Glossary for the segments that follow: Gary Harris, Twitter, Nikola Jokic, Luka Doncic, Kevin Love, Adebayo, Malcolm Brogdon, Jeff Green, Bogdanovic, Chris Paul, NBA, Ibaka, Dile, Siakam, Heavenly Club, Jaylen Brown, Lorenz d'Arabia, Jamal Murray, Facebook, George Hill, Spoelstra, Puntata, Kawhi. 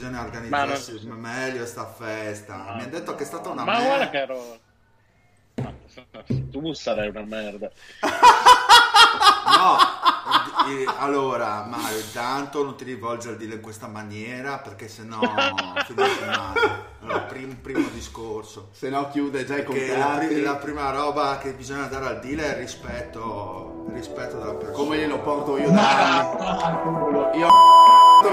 bisogna organizzarsi meglio sta festa. No. Mi ha detto che è stata una merda. Ma guarda che ero... Tu sarai una merda. No, allora Mario, tanto non ti rivolgo al Dile in questa maniera, perché sennò finisce male. Allora, primo discorso, se no chiude già i contratti. La prima roba che bisogna dare al Dile è il rispetto della persona. Come glielo porto io da... Io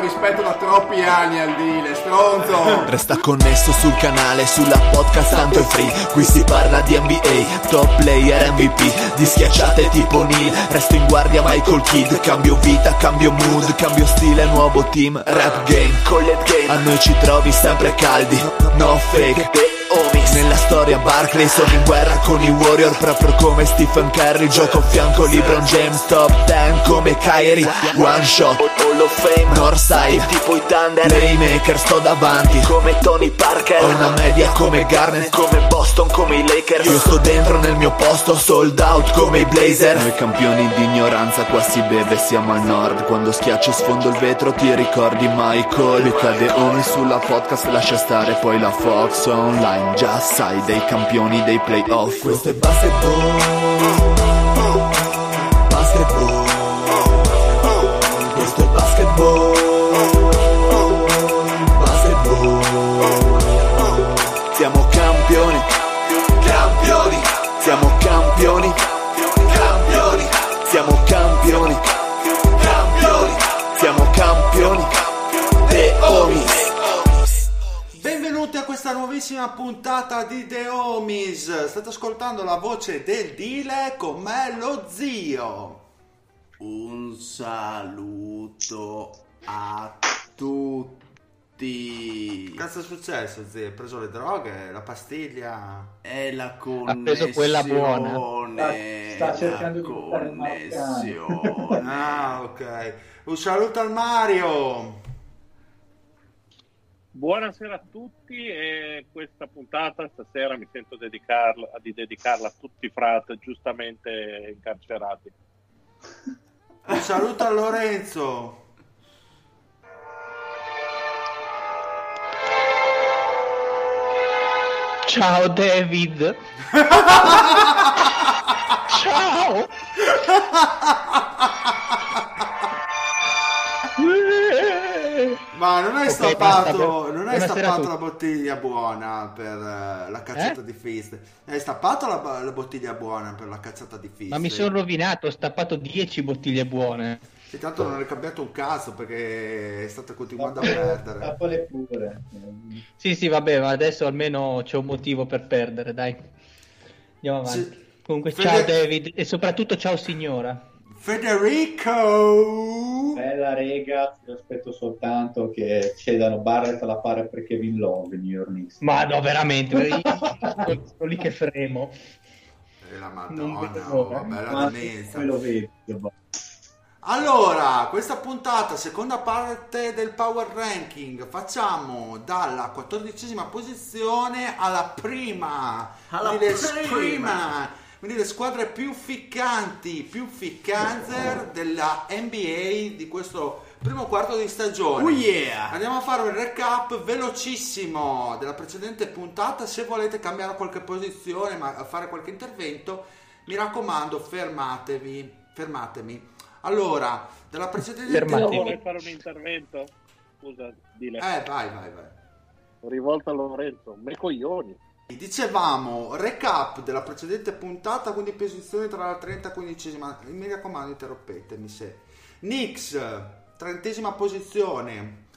rispetto da troppi anni al Dile, stronzo. Resta connesso sul canale, sulla podcast tanto è free. Qui si parla di NBA, top player, MVP, di schiacciate tipo Neal. Resto in guardia Michael Kidd, cambio vita, cambio mood, cambio stile, nuovo team, rap game, collet game. A noi ci trovi sempre caldi, no fake, The Homies. Nella storia Barkley, sono in guerra con i Warrior, proprio come Stephen Curry. Gioco a fianco LeBron James, top 10 come Kyrie. One shot, Hall of Fame, Northside, tipo i Thunder, playmaker, sto davanti come Tony Parker. Ho una media come Garnett, come Boston, come i Lakers. Io sto dentro nel mio posto, sold out come i Blazer. Noi campioni di ignoranza, qua si beve, siamo al nord. Quando schiaccio sfondo il vetro ti ricordi Michael. Mi cade ogni sulla podcast, lascia stare poi la Fox online. Già sai dei campioni dei playoff. Questo è basketball, basketball. Questo è basketball, basketball. Siamo campioni, campioni. Siamo campioni, campioni. Siamo campioni, campioni. Siamo campioni, The Homies. Benvenuti a questa nuovissima puntata di The Homies. State ascoltando la voce del Dile, con me lo Zio. Un saluto a tutti. Cazzo è successo, Zio? Hai preso le droghe, la pastiglia? È la connessione. Ha preso quella buona. Sta cercando la connessione. Ah, ok. Un saluto al Mario. Buonasera a tutti, e questa puntata stasera mi sento di dedicarla a tutti i frate giustamente incarcerati. Un saluto a Lorenzo. Ciao David. Ciao. Ma non hai stappato la bottiglia buona per la cazzata di Fist? Hai stappato la bottiglia buona per la cazzata di Fist? Ma mi sono rovinato, ho stappato 10 bottiglie buone. E tanto non è cambiato un cazzo, perché è stato continuando a perdere. Stappale pure. Sì, vabbè, ma adesso almeno c'è un motivo per perdere, dai. Andiamo avanti. Sì. Comunque, ciao David, e soprattutto ciao signora. Federico! Bella rega, aspetto soltanto che cedano Barrett alla pari per Kevin Love, New York Knicks. Ma no, veramente, sono lì che fremo. E la Madonna, bella demenza. Allora, questa puntata, seconda parte del Power Ranking, facciamo dalla 14ª posizione alla prima. Quindi le squadre più ficcanti, più ficcanzer della NBA di questo primo quarto di stagione. Oh yeah! Andiamo a fare un recap velocissimo della precedente puntata. Se volete cambiare qualche posizione, ma fare qualche intervento, mi raccomando, fermatemi. Allora, dalla precedente puntata... Vuoi fare un intervento? Scusa, Dile. Vai. Rivolta a Lorenzo, me coglioni. Dicevamo, recap della precedente puntata, quindi posizioni tra la 30 e 15ª. Mi raccomando, interrompetemi se. Knicks, 30ª posizione.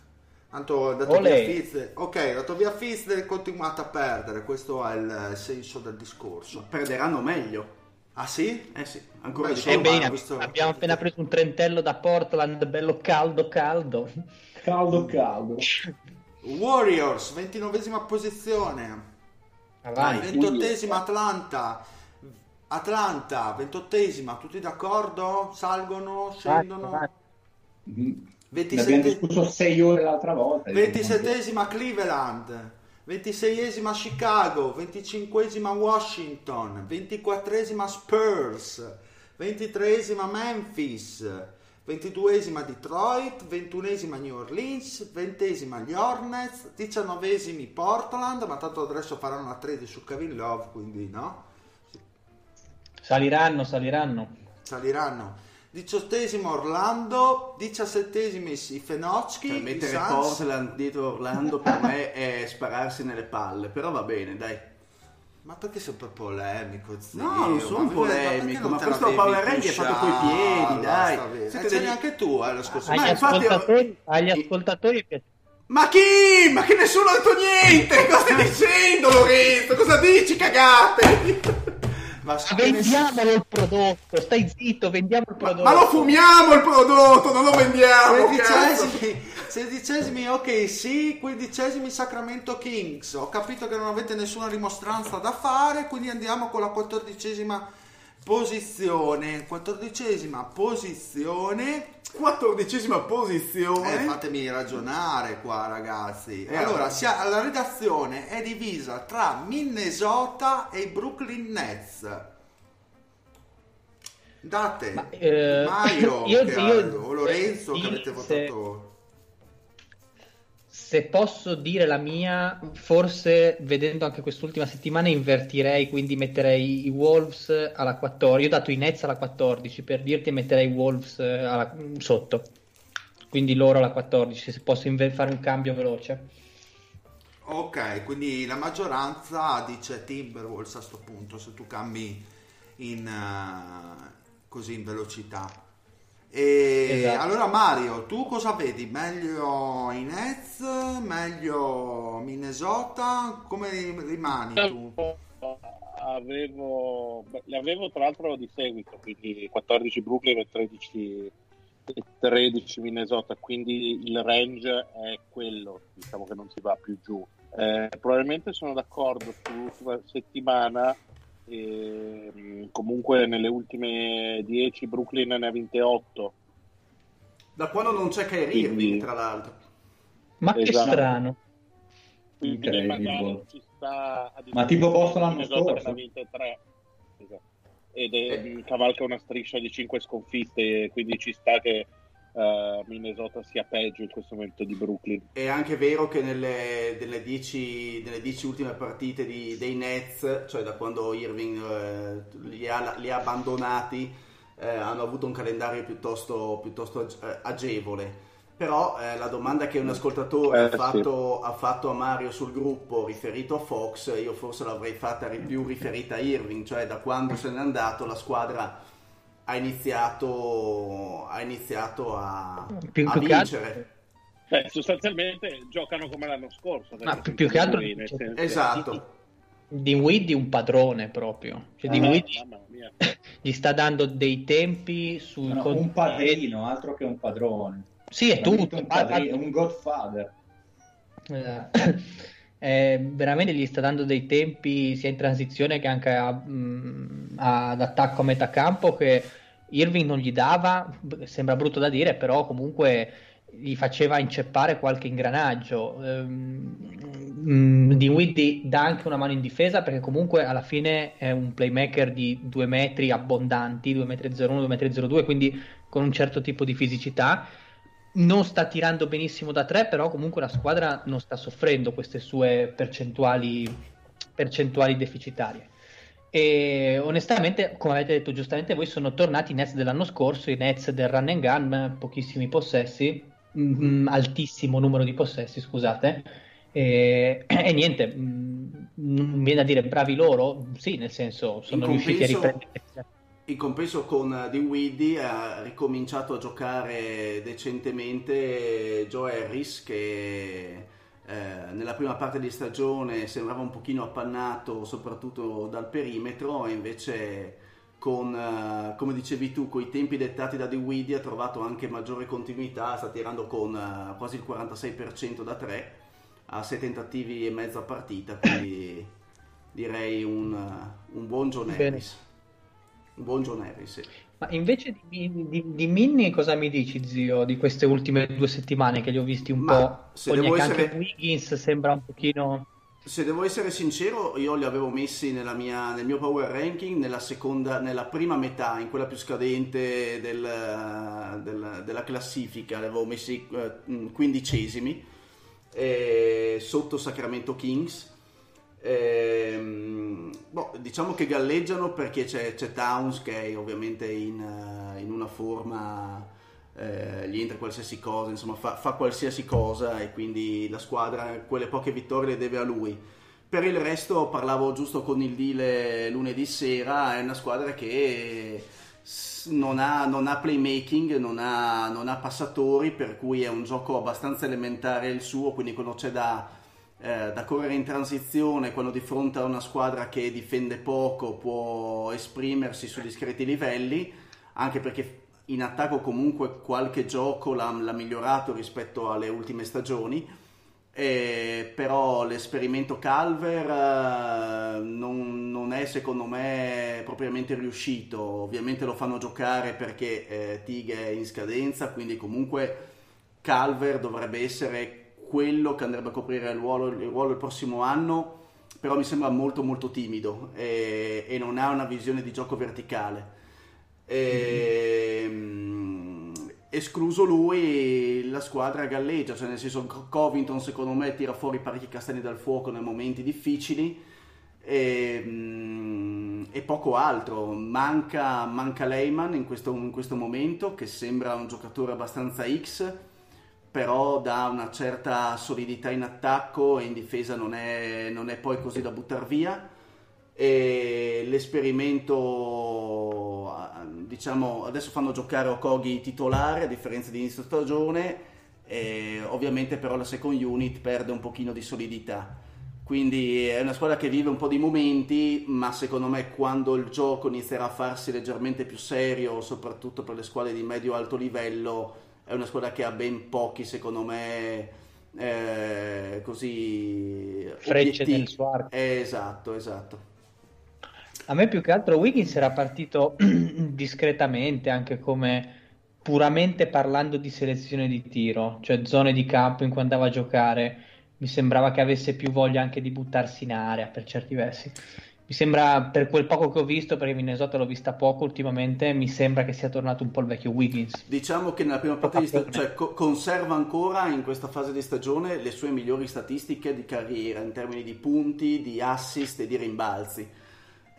Tanto ho dato via Fitz. Ok, ho dato via Fitz e continuate a perdere. Questo è il senso del discorso. Perderanno meglio. Ah sì? Eh sì, ancora di più. Abbiamo appena preso un trentello da Portland, bello caldo. Caldo. Warriors, 29ª posizione. 28ª Atlanta, 28ª, tutti d'accordo? Salgono, scendono. 27... Abbiamo discusso 6 ore l'altra volta. 27ª Cleveland, 26ª Chicago, 25ª Washington, 24ª Spurs, 23ª Memphis, 22esima Detroit, 21esima New Orleans, 20esima gli Hornets, 19esimi Portland, ma tanto adesso faranno la trade su Kevin Love, quindi no? Saliranno. 18esimo Orlando, 17esimi i Fenocchi. Cioè, mettere Portland dietro Orlando per me è spararsi nelle palle, però va bene, dai. Ma perché sei proprio polemico? Zio? No, non sono polemico, ma questo Power Ranking è fatto coi piedi, dai. C'eri anche tu lo scorso. Agli ascoltatori piace. Ma chi? Ma che nessuno ha detto niente! Cosa stai dicendo, Lorenzo? Cosa dici, cagate? Vendiamolo il prodotto, stai zitto, vendiamo il prodotto. Ma lo fumiamo il prodotto, non lo vendiamo. 16esimi ok sì, 15esimi Sacramento Kings. Ho capito che non avete nessuna rimostranza da fare, quindi andiamo con la 14esima posizione. Fatemi ragionare qua, ragazzi. Allora, la redazione è divisa tra Minnesota e i Brooklyn Nets. Date, ma, Mario, io, Lorenzo, che avete votato. Se posso dire la mia, forse vedendo anche quest'ultima settimana invertirei, quindi metterei i Wolves alla 14. Io ho dato i Nets alla 14, per dirti metterei i Wolves sotto. Quindi loro alla 14, se posso fare un cambio veloce. Ok, quindi la maggioranza dice Timberwolves a sto punto, se tu cambi così in velocità. E esatto. Allora Mario, tu cosa vedi? Meglio i Nets, meglio Minnesota, come rimani tu? Avevo tra l'altro di seguito, quindi 14 Brooklyn e 13 Minnesota, quindi il range è quello, diciamo che non si va più giù. Probabilmente sono d'accordo sull'ultima settimana. E comunque nelle ultime 10 Brooklyn ne ha vinte 8 da quando non c'è Kyrie Irving, tra l'altro. Ma esatto. Che strano, quindi ci sta, ma tipo Boston l'anno scorso ne ha vinte 3 ed cavalca una striscia di 5 sconfitte, quindi ci sta che Minnesota sia peggio in questo momento di Brooklyn. È anche vero che delle 10 ultime partite dei Nets, cioè da quando Irving li ha abbandonati, hanno avuto un calendario piuttosto agevole. Però la domanda che un ascoltatore ha fatto a Mario sul gruppo riferito a Fox, io forse l'avrei fatta più riferita a Irving, cioè da quando se n'è andato la squadra ha iniziato a vincere. Sostanzialmente giocano come l'anno scorso, più che altro esatto. Dinwiddie un padrone proprio, cioè Dinwiddie gli sta dando dei tempi sul un padrino, altro che un padrone. Sì, è tutto un godfather. Veramente gli sta dando dei tempi sia in transizione che anche ad attacco a metà campo, che Irving non gli dava. Sembra brutto da dire, però comunque gli faceva inceppare qualche ingranaggio. Dinwiddie dà anche una mano in difesa, perché comunque alla fine è un playmaker di 2 metri abbondanti, 2,01 m, 2,02 m, quindi con un certo tipo di fisicità. Non sta tirando benissimo da 3, però comunque la squadra non sta soffrendo queste sue percentuali deficitarie. E onestamente, come avete detto giustamente voi, sono tornati i Nets dell'anno scorso, i Nets del run and gun, pochissimi possessi, altissimo numero di possessi, scusate, e niente, viene a dire bravi loro, sì, nel senso sono riusciti a riprendere. In compenso con Dinwiddie ha ricominciato a giocare decentemente Joe Harris, che nella prima parte di stagione sembrava un pochino appannato soprattutto dal perimetro, e invece come dicevi tu, con i tempi dettati da Dinwiddie ha trovato anche maggiore continuità, sta tirando con quasi il 46% da 3 a 6 tentativi e mezzo a partita, quindi direi un buon John Harris. Sì. Ma invece di Minnie cosa mi dici, zio, di queste ultime 2 settimane che li ho visti un po'? Se devo essere... Wiggins sembra un pochino... Se devo essere sincero, io li avevo messi nel mio power ranking nella prima metà, in quella più scadente della classifica. Li avevo messi 15esimi, sotto Sacramento Kings. Diciamo che galleggiano perché c'è Towns che è ovviamente in una forma... gli entra qualsiasi cosa, insomma fa qualsiasi cosa, e quindi la squadra quelle poche vittorie le deve a lui. Per il resto, parlavo giusto con il Dile lunedì sera, è una squadra che non ha playmaking, non ha passatori, per cui è un gioco abbastanza elementare il suo, quindi quando c'è da correre in transizione, quando di fronte a una squadra che difende poco può esprimersi su discreti livelli, anche perché in attacco comunque qualche gioco l'ha migliorato rispetto alle ultime stagioni, però l'esperimento Calver non è secondo me propriamente riuscito. Ovviamente lo fanno giocare perché Tig è in scadenza, quindi comunque Calver dovrebbe essere quello che andrebbe a coprire il ruolo il prossimo anno, però mi sembra molto molto timido e non ha una visione di gioco verticale. Escluso lui, la squadra galleggia, cioè nel senso, Covington secondo me tira fuori parecchi castelli dal fuoco nei momenti difficili e poco altro. Manca Lehman in questo momento, che sembra un giocatore abbastanza X, però dà una certa solidità in attacco e in difesa non è poi così da buttar via. E l'esperimento, diciamo, adesso fanno giocare Okogi titolare a differenza di inizio stagione, e ovviamente però la second unit perde un pochino di solidità, quindi è una squadra che vive un po' di momenti, ma secondo me quando il gioco inizierà a farsi leggermente più serio, soprattutto per le squadre di medio-alto livello, è una squadra che ha ben pochi, secondo me, così frecce nel suo arco. Esatto. A me più che altro Wiggins era partito discretamente, anche come puramente parlando di selezione di tiro, cioè zone di campo in cui andava a giocare. Mi sembrava che avesse più voglia anche di buttarsi in area per certi versi. Mi sembra, per quel poco che ho visto, perché Minnesota l'ho vista poco ultimamente, mi sembra che sia tornato un po' il vecchio Wiggins. Diciamo che nella prima parte di stagione, cioè, conserva ancora in questa fase di stagione le sue migliori statistiche di carriera in termini di punti, di assist e di rimbalzi.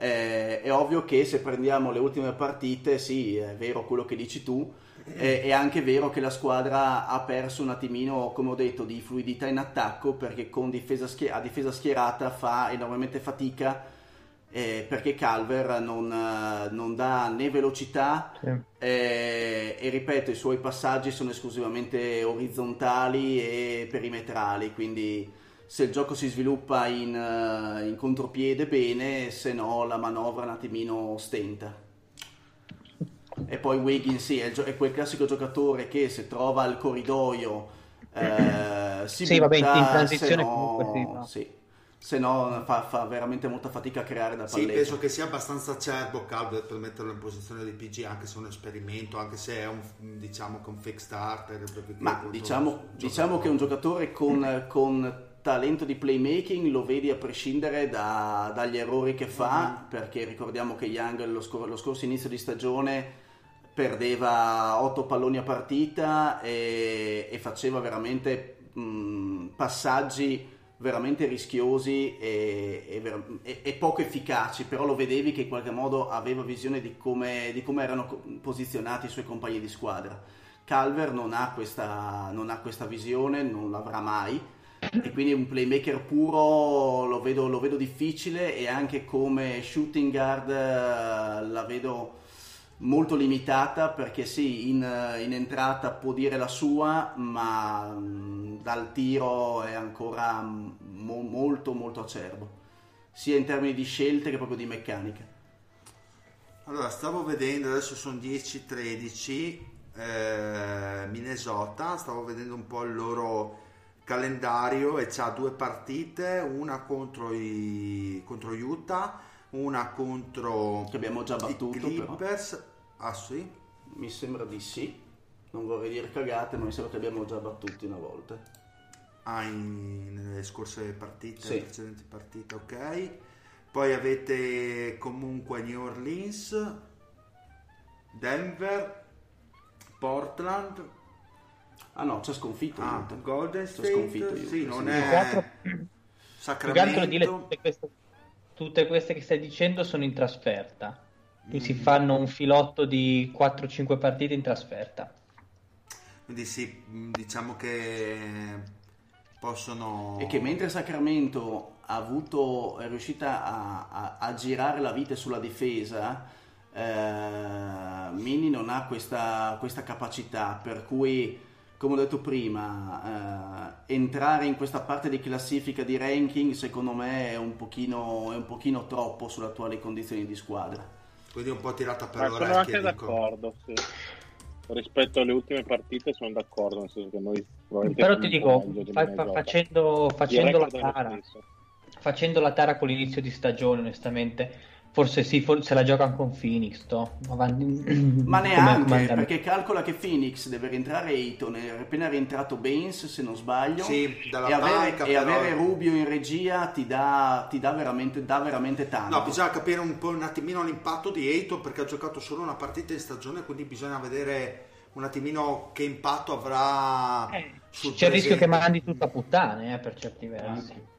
È ovvio che se prendiamo le ultime partite, sì, è vero quello che dici tu, è anche vero che la squadra ha perso un attimino, come ho detto, di fluidità in attacco, perché con difesa schierata fa enormemente fatica, perché Calver non dà né velocità, sì. E ripeto, i suoi passaggi sono esclusivamente orizzontali e perimetrali, quindi se il gioco si sviluppa in contropiede bene, se no la manovra un attimino stenta. E poi Wiggins sì, è quel classico giocatore che se trova il corridoio si butta, vabbè, in transizione, se no, comunque sì. Se no fa veramente molta fatica a creare da palleggio. Sì, penso che sia abbastanza acerbo Calvert per metterlo in posizione di PG, anche se è un esperimento, anche se è un fake starter. Ma diciamo che è un giocatore con talento di playmaking, lo vedi a prescindere dagli errori che fa, perché ricordiamo che Young lo scorso inizio di stagione perdeva 8 palloni a partita e faceva veramente passaggi veramente rischiosi e poco efficaci, però lo vedevi che in qualche modo aveva visione di come erano posizionati i suoi compagni di squadra. Calver non ha questa visione, non l'avrà mai, e quindi un playmaker puro lo vedo difficile, e anche come shooting guard la vedo molto limitata, perché sì, in entrata può dire la sua, ma dal tiro è ancora molto molto acerbo, sia in termini di scelte che proprio di meccanica. Allora, stavo vedendo, adesso sono 10-13, Minnesota, stavo vedendo un po' il loro calendario e c'ha 2 partite, una contro Utah, una contro che abbiamo già battuto, Clippers, però. Ah sì? Mi sembra di sì, non vorrei dire cagate, ma mi sembra che abbiamo già battuti una volta. Ah, in le scorse partite, sì, le precedenti partite, ok. Poi avete comunque New Orleans, Denver, Portland. Ah no, ci ha sconfitto. Ah, Golden State. Sconfitto, sì, non è Sacramento. Dire, tutte queste che stai dicendo sono in trasferta. Quindi si fanno un filotto di 4-5 partite in trasferta. Quindi sì, diciamo che possono... E che mentre Sacramento ha avuto, è riuscita a girare la vite sulla difesa, Mini non ha questa capacità, per cui, come ho detto prima, entrare in questa parte di classifica di ranking secondo me è un pochino troppo sulle attuali condizioni di squadra. Quindi un po' tirata per l'orecchio. Sono anche d'accordo, sì. Rispetto alle ultime partite sono d'accordo, nel senso che noi però ti dico, facendo la tara con l'inizio di stagione, onestamente forse sì, forse la giocano con Phoenix, ma neanche, perché calcola che Phoenix deve rientrare Ayton, è appena rientrato Baines se non sbaglio, sì, avere Rubio in regia ti dà veramente tanto. No, bisogna capire un attimino l'impatto di Ayton, perché ha giocato solo una partita in stagione, quindi bisogna vedere un attimino che impatto avrà sul c'è presente. Il rischio che mandi tutta puttane, per certi versi.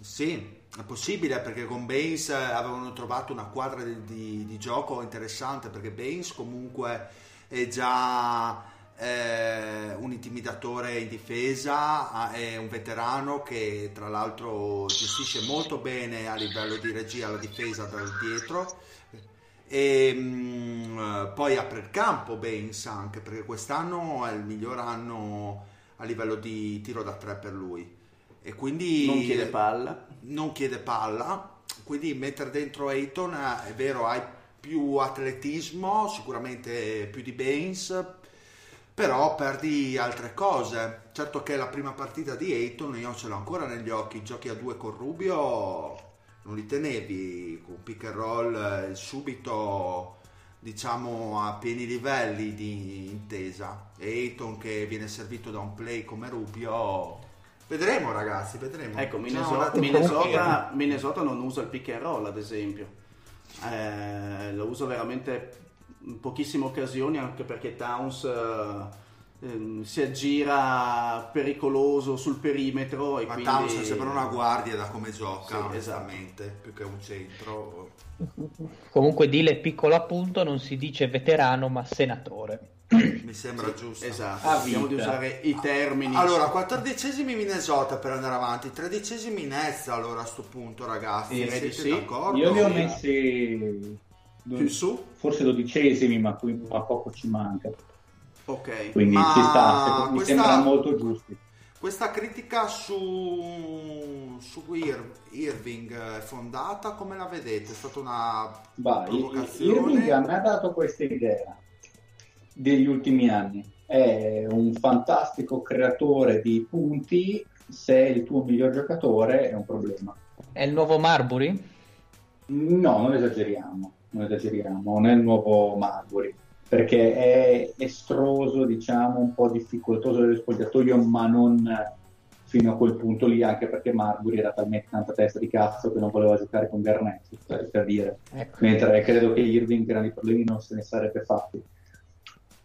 Sì, è possibile, perché con Baines avevano trovato una quadra di gioco interessante, perché Baines comunque è già un intimidatore in difesa, è un veterano che tra l'altro gestisce molto bene a livello di regia la difesa dal dietro, e poi apre il campo Baines, anche perché quest'anno è il miglior anno a livello di tiro da tre per lui, e quindi non chiede palla, quindi mettere dentro Ayton, è vero, hai più atletismo sicuramente, più di Baines, però perdi altre cose. Certo che la prima partita di Ayton io ce l'ho ancora negli occhi, giochi a due con Rubio, non li tenevi con pick and roll subito, diciamo a pieni livelli di intesa, e Ayton che viene servito da un play come Rubio. Vedremo ragazzi, vedremo. Ecco, Minnesota non usa il pick and roll, ad esempio. Lo usa veramente in pochissime occasioni, anche perché Towns si aggira pericoloso sul perimetro. Ma quindi... Towns sembra una guardia da come gioca, sì, esattamente, più che un centro. Comunque Dile, piccolo appunto, non si dice veterano ma senatore. Mi sembra giusto, esatto. Abbiamo di usare i termini. Allora, 14esimi Minnesota per andare avanti, 13esimi Nets. Allora a sto punto, ragazzi, siete d'accordo? Io li ho messi più su, forse 12esimi, ma qui a poco ci manca. Ok, quindi ma ci sta. Mi sembra molto giusto. Questa critica su Irving è fondata? Come la vedete? È stata una provocazione? Irving mi ha dato questa idea degli ultimi anni, è un fantastico creatore di punti, se il tuo miglior giocatore è un problema. È il nuovo Marbury? No, non esageriamo, non è il nuovo Marbury, perché è estroso, diciamo, un po' difficoltoso dello spogliatoio, ma non fino a quel punto lì, anche perché Marbury era talmente tanta testa di cazzo che non voleva giocare con Garnett, per dire, ecco. Mentre credo che Irving grandi problemi non se ne sarebbe fatti.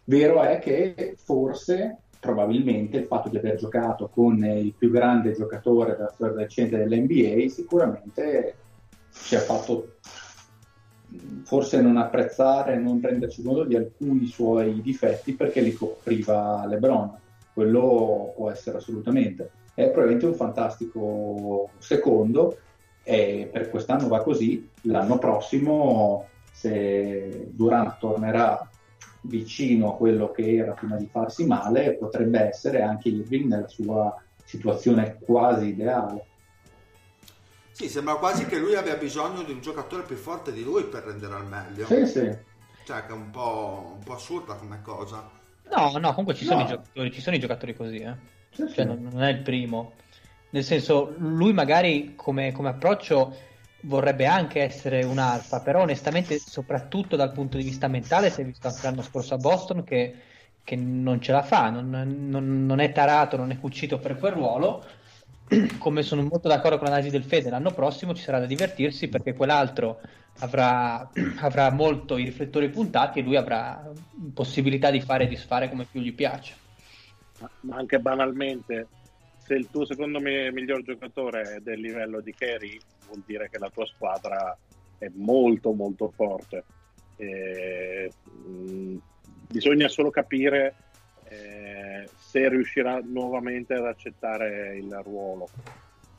Vero è che forse, probabilmente, il fatto di aver giocato con il più grande giocatore della storia recente dell'NBA sicuramente ci ha fatto forse non apprezzare, non prenderci conto di alcuni suoi difetti, perché li copriva LeBron. Quello può essere assolutamente. È probabilmente un fantastico secondo, e per quest'anno va così. L'anno prossimo, se Durant tornerà vicino a quello che era prima di farsi male, potrebbe essere anche Irving nella sua situazione quasi ideale. Sì, sembra quasi che lui abbia bisogno di un giocatore più forte di lui per rendere al meglio. Sì, sì. Cioè, che è un po' assurda come cosa. No, comunque ci sono i giocatori così, Sì, cioè, sì. Non è il primo. Nel senso, lui magari come approccio vorrebbe anche essere un alfa, però onestamente soprattutto dal punto di vista mentale si è visto anche l'anno scorso a Boston che non ce la fa, non è tarato, non è cucito per quel ruolo, come sono molto d'accordo con l'analisi del Fede, l'anno prossimo ci sarà da divertirsi perché quell'altro avrà molto i riflettori puntati e lui avrà possibilità di fare e disfare come più gli piace. Ma anche banalmente, se il tuo secondo miglior giocatore è del livello di Curry, vuol dire che la tua squadra è molto molto forte. Bisogna solo capire se riuscirà nuovamente ad accettare il ruolo.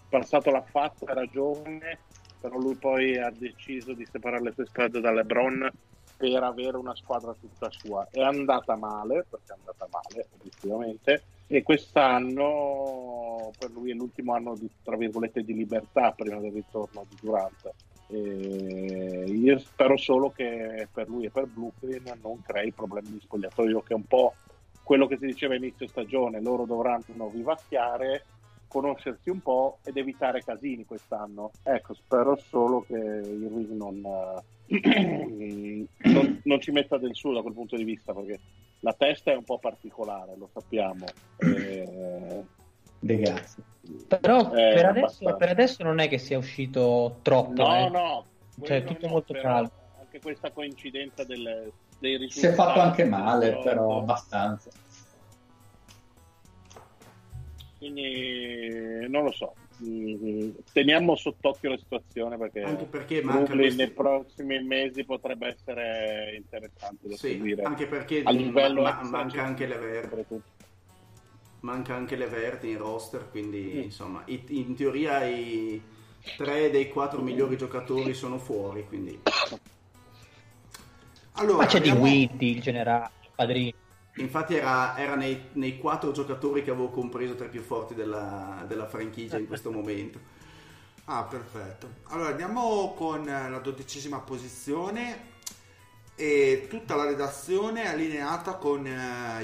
Passato l'ha fatto, era giovane, però lui poi ha deciso di separare le sue strade da LeBron per avere una squadra tutta sua. È andata male, perché è andata male obiettivamente, e quest'anno per lui è l'ultimo anno di, tra virgolette, di libertà prima del ritorno di Durant. E io spero solo che per lui e per Brooklyn non crei problemi di spogliatoio, che è un po' quello che si diceva inizio stagione. Loro dovranno vivacchiare, conoscersi un po' ed evitare casini quest'anno. Ecco, spero solo che il Ring non ci metta del suo da quel punto di vista, perché la testa è un po' particolare, lo sappiamo. Però per adesso non è che sia uscito troppo. No. Cioè, tutto molto calmo. Anche questa coincidenza dei risultati. Si è fatto anche male, però abbastanza. Quindi non lo so. Teniamo sott'occhio la situazione, perché nei prossimi mesi potrebbe essere interessante da seguire. Anche perché a livello manca anche l'Everton. Manca anche le Verdi in roster, quindi insomma, in teoria i 3 dei 4 migliori giocatori sono fuori, quindi. Allora, ma c'è di Witty, il generale, Padrini. Infatti era nei 4 giocatori che avevo compreso tra i più forti della franchigia in questo momento. Ah, perfetto. Allora andiamo con la 12ª posizione e tutta la redazione è allineata con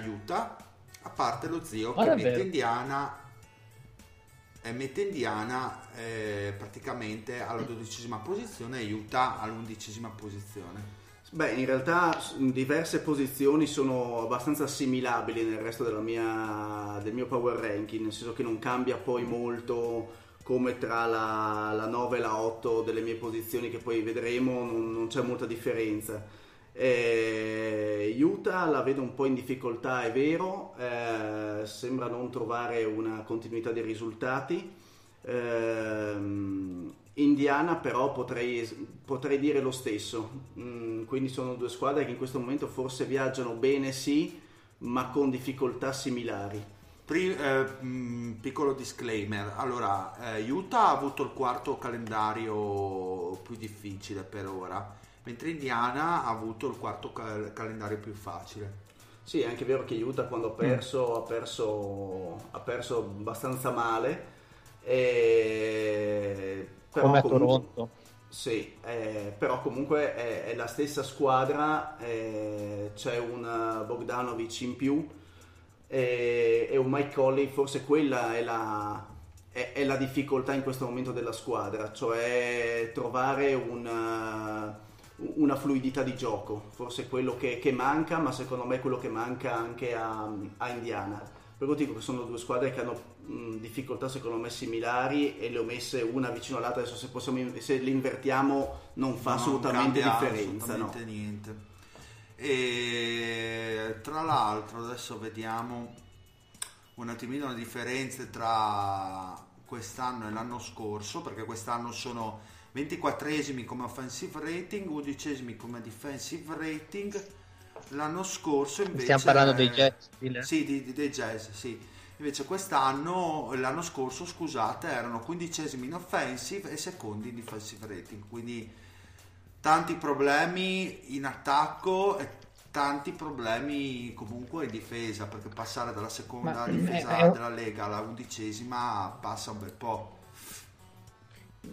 Utah. A parte lo zio che mette Indiana praticamente alla 12ª posizione e aiuta all'11ª posizione. Beh, in realtà diverse posizioni sono abbastanza assimilabili nel resto del mio power ranking, nel senso che non cambia poi molto come tra la 9 e la 8 delle mie posizioni, che poi vedremo, non c'è molta differenza. Utah la vedo un po' in difficoltà, è vero, sembra non trovare una continuità dei risultati. Indiana però potrei dire lo stesso, quindi sono due squadre che in questo momento forse viaggiano bene, sì, ma con difficoltà similari. Piccolo disclaimer, allora Utah ha avuto il 4° calendario più difficile per ora, mentre Indiana ha avuto il 4° calendario più facile. Sì, è anche vero che Utah quando ha perso abbastanza male. Però come a Toronto. Sì, però comunque è la stessa squadra, c'è un Bogdanovic in più e un Mike Conley, forse quella è la difficoltà in questo momento della squadra, cioè trovare una fluidità di gioco, forse quello che manca, ma secondo me è quello che manca anche a Indiana. Per questo dico che sono due squadre che hanno difficoltà secondo me similari e le ho messe una vicino all'altra. Adesso se le invertiamo non fa assolutamente differenza, assolutamente no. Niente. E tra l'altro adesso vediamo un attimino le differenze tra quest'anno e l'anno scorso, perché quest'anno sono 24esimi come offensive rating, 11esimi come defensive rating. L'anno scorso invece stiamo parlando dei Jazz, sì, dei Jazz, sì. Invece quest'anno, l'anno scorso scusate, erano 15esimi in offensive e secondi in defensive rating, quindi tanti problemi in attacco e tanti problemi comunque in difesa, perché passare dalla seconda difesa della Lega alla 11ª passa un bel po'.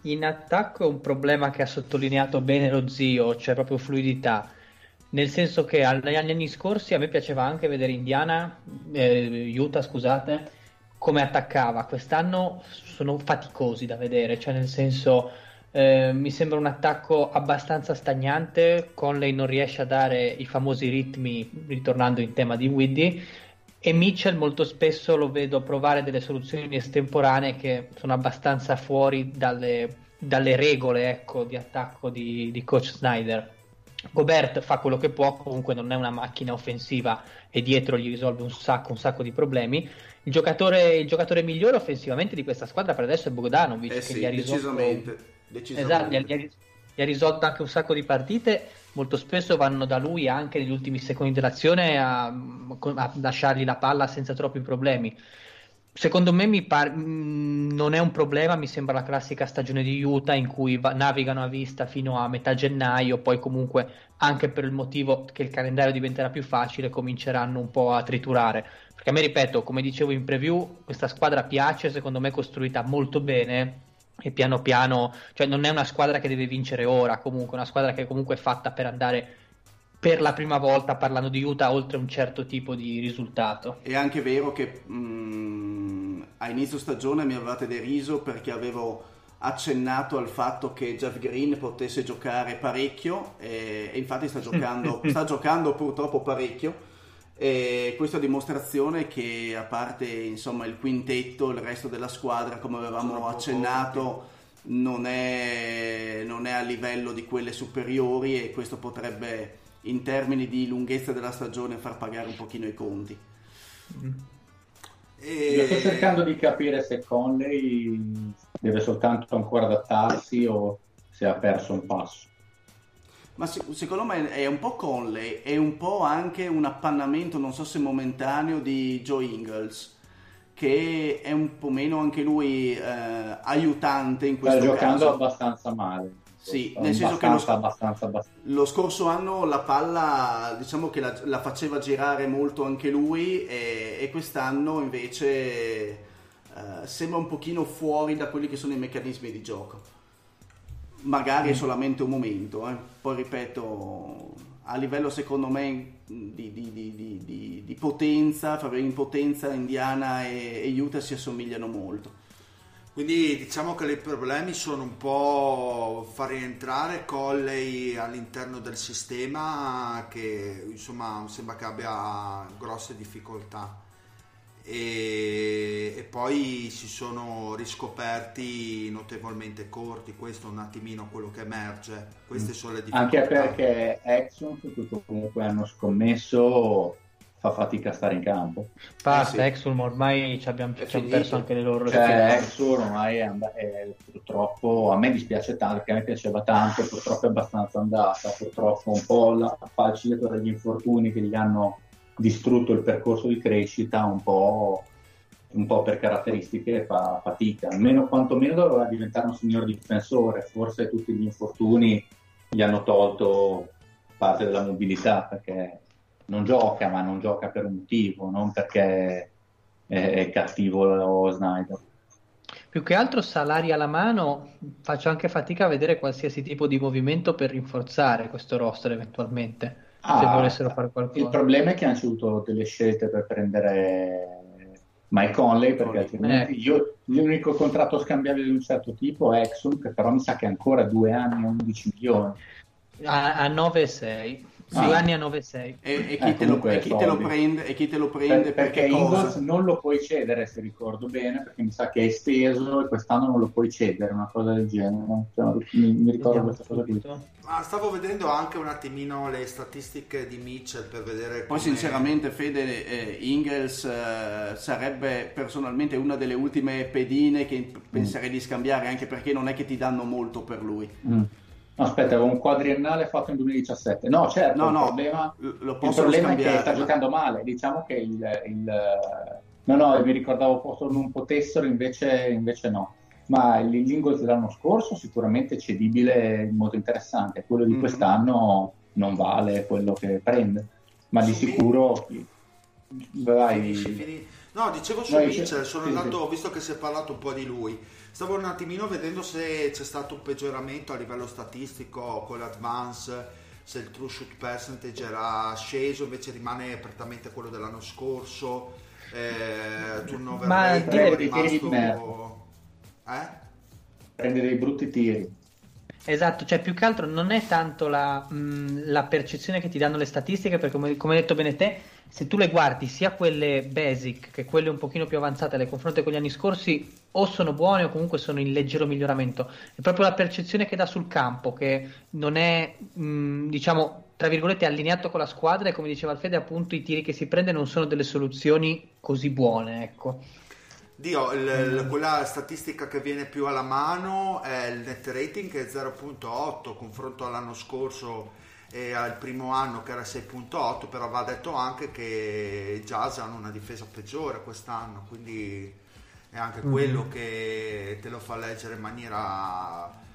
In attacco è un problema che ha sottolineato bene lo zio, cioè proprio fluidità, nel senso che negli anni scorsi a me piaceva anche vedere Utah come attaccava. Quest'anno sono faticosi da vedere, cioè nel senso mi sembra un attacco abbastanza stagnante. Conley non riesce a dare i famosi ritmi, ritornando in tema di Widdy, E Mitchell molto spesso lo vedo provare delle soluzioni estemporanee che sono abbastanza fuori dalle regole, ecco, di attacco di coach Snyder. Gobert fa quello che può, comunque non è una macchina offensiva e dietro gli risolve un sacco di problemi. Il giocatore migliore offensivamente di questa squadra per adesso è Bogdanovic, che sì, gli ha risolto decisamente. Esatto, gli ha risolto anche un sacco di partite. Molto spesso vanno da lui anche negli ultimi secondi dell'azione a lasciargli la palla senza troppi problemi. Secondo me non è un problema, mi sembra la classica stagione di Utah in cui navigano a vista fino a metà gennaio, poi comunque anche per il motivo che il calendario diventerà più facile cominceranno un po' a triturare, perché a me, ripeto, come dicevo in preview, questa squadra piace, secondo me è costruita molto bene e piano piano, cioè non è una squadra che deve vincere ora, comunque è una squadra che comunque è fatta per andare per la prima volta, parlando di Utah, oltre un certo tipo di risultato. È anche vero che a inizio stagione mi avevate deriso perché avevo accennato al fatto che Jeff Green potesse giocare parecchio e infatti sta giocando purtroppo parecchio, e questa dimostrazione che, a parte insomma il quintetto, il resto della squadra, come avevamo accennato, non è a livello di quelle superiori, e questo potrebbe in termini di lunghezza della stagione far pagare un pochino i conti. Io sto cercando di capire se Conley deve soltanto ancora adattarsi o se ha perso un passo. Ma secondo me è un po' Conley, è un po' anche un appannamento, non so se momentaneo, di Joe Ingles, che è un po' meno anche lui aiutante in questo caso. Sta giocando abbastanza male. Sì, nel senso che lo scorso anno la palla, diciamo che la faceva girare molto anche lui, e quest'anno invece sembra un pochino fuori da quelli che sono i meccanismi di gioco. Magari è solamente un momento, poi ripeto, a livello secondo me di potenza, in potenza Indiana e Utah si assomigliano molto. Quindi diciamo che i problemi sono un po' far rientrare Conley all'interno del sistema, che insomma sembra che abbia grosse difficoltà, e poi si sono riscoperti notevolmente corti. Questo è un attimino quello che emerge, queste sono le difficoltà. Anche perché Exum, che comunque hanno scommesso, fa fatica a stare in campo. Sì. Exum ormai ci abbiamo perso anche le loro, Exum ormai è purtroppo, a me dispiace tanto perché a me piaceva tanto, purtroppo è abbastanza andata, purtroppo un po' affacciata dagli infortuni che gli hanno distrutto il percorso di crescita, un po' per caratteristiche fa fatica, almeno quantomeno doveva diventare un signor difensore. Forse tutti gli infortuni gli hanno tolto parte della mobilità, perché non gioca, ma non gioca per un motivo, non perché è cattivo lo Snyder. Più che altro, salari alla mano, faccio anche fatica a vedere qualsiasi tipo di movimento per rinforzare questo roster eventualmente, se volessero fare qualcosa. Il problema è che hanno avuto delle scelte per prendere Mike Conley, perché altrimenti l'unico contratto scambiabile di un certo tipo è Exum, che però mi sa che è ancora 2 anni a 11 milioni. A 9,6. 2 anni a 9,6. E chi te lo prende? Perché Ingles non lo puoi cedere, se ricordo bene, perché mi sa che è esteso e quest'anno non lo puoi cedere, una cosa del genere. Cioè, mi ricordo questa cosa qui. Ma stavo vedendo anche un attimino le statistiche di Mitchell per vedere. Poi sinceramente, Fede, Ingles sarebbe personalmente una delle ultime pedine che penserei di scambiare, anche perché non è che ti danno molto per lui. Aspetta, avevo un quadriennale fatto nel 2017. No, certo, no, il problema è che sta giocando male. Diciamo che mi ricordavo posto non potessero, invece no. Ma l'Ingles dell'anno scorso sicuramente cedibile in modo interessante. Quello di quest'anno non vale quello che prende. Ma di sicuro... Vai. No, dicevo su Mitchell, visto che si è parlato un po' di lui, stavo un attimino vedendo se c'è stato un peggioramento a livello statistico con l'advance, se il true shoot percentage era sceso, invece rimane prettamente quello dell'anno scorso, turnover rate è rimasto... Prende dei brutti tiri. Esatto, cioè più che altro non è tanto la percezione che ti danno le statistiche, perché come hai detto bene te, se tu le guardi sia quelle basic che quelle un pochino più avanzate le confronti con gli anni scorsi, o sono buone o comunque sono in leggero miglioramento. È proprio la percezione che dà sul campo, che non è diciamo tra virgolette allineato con la squadra, e come diceva Fede appunto i tiri che si prende non sono delle soluzioni così buone, ecco. Dio, quella statistica che viene più alla mano è il net rating, che è 0.8 confronto all'anno scorso e al primo anno che era 6.8, però va detto anche che i Jazz hanno una difesa peggiore quest'anno, quindi è anche quello che te lo fa leggere in maniera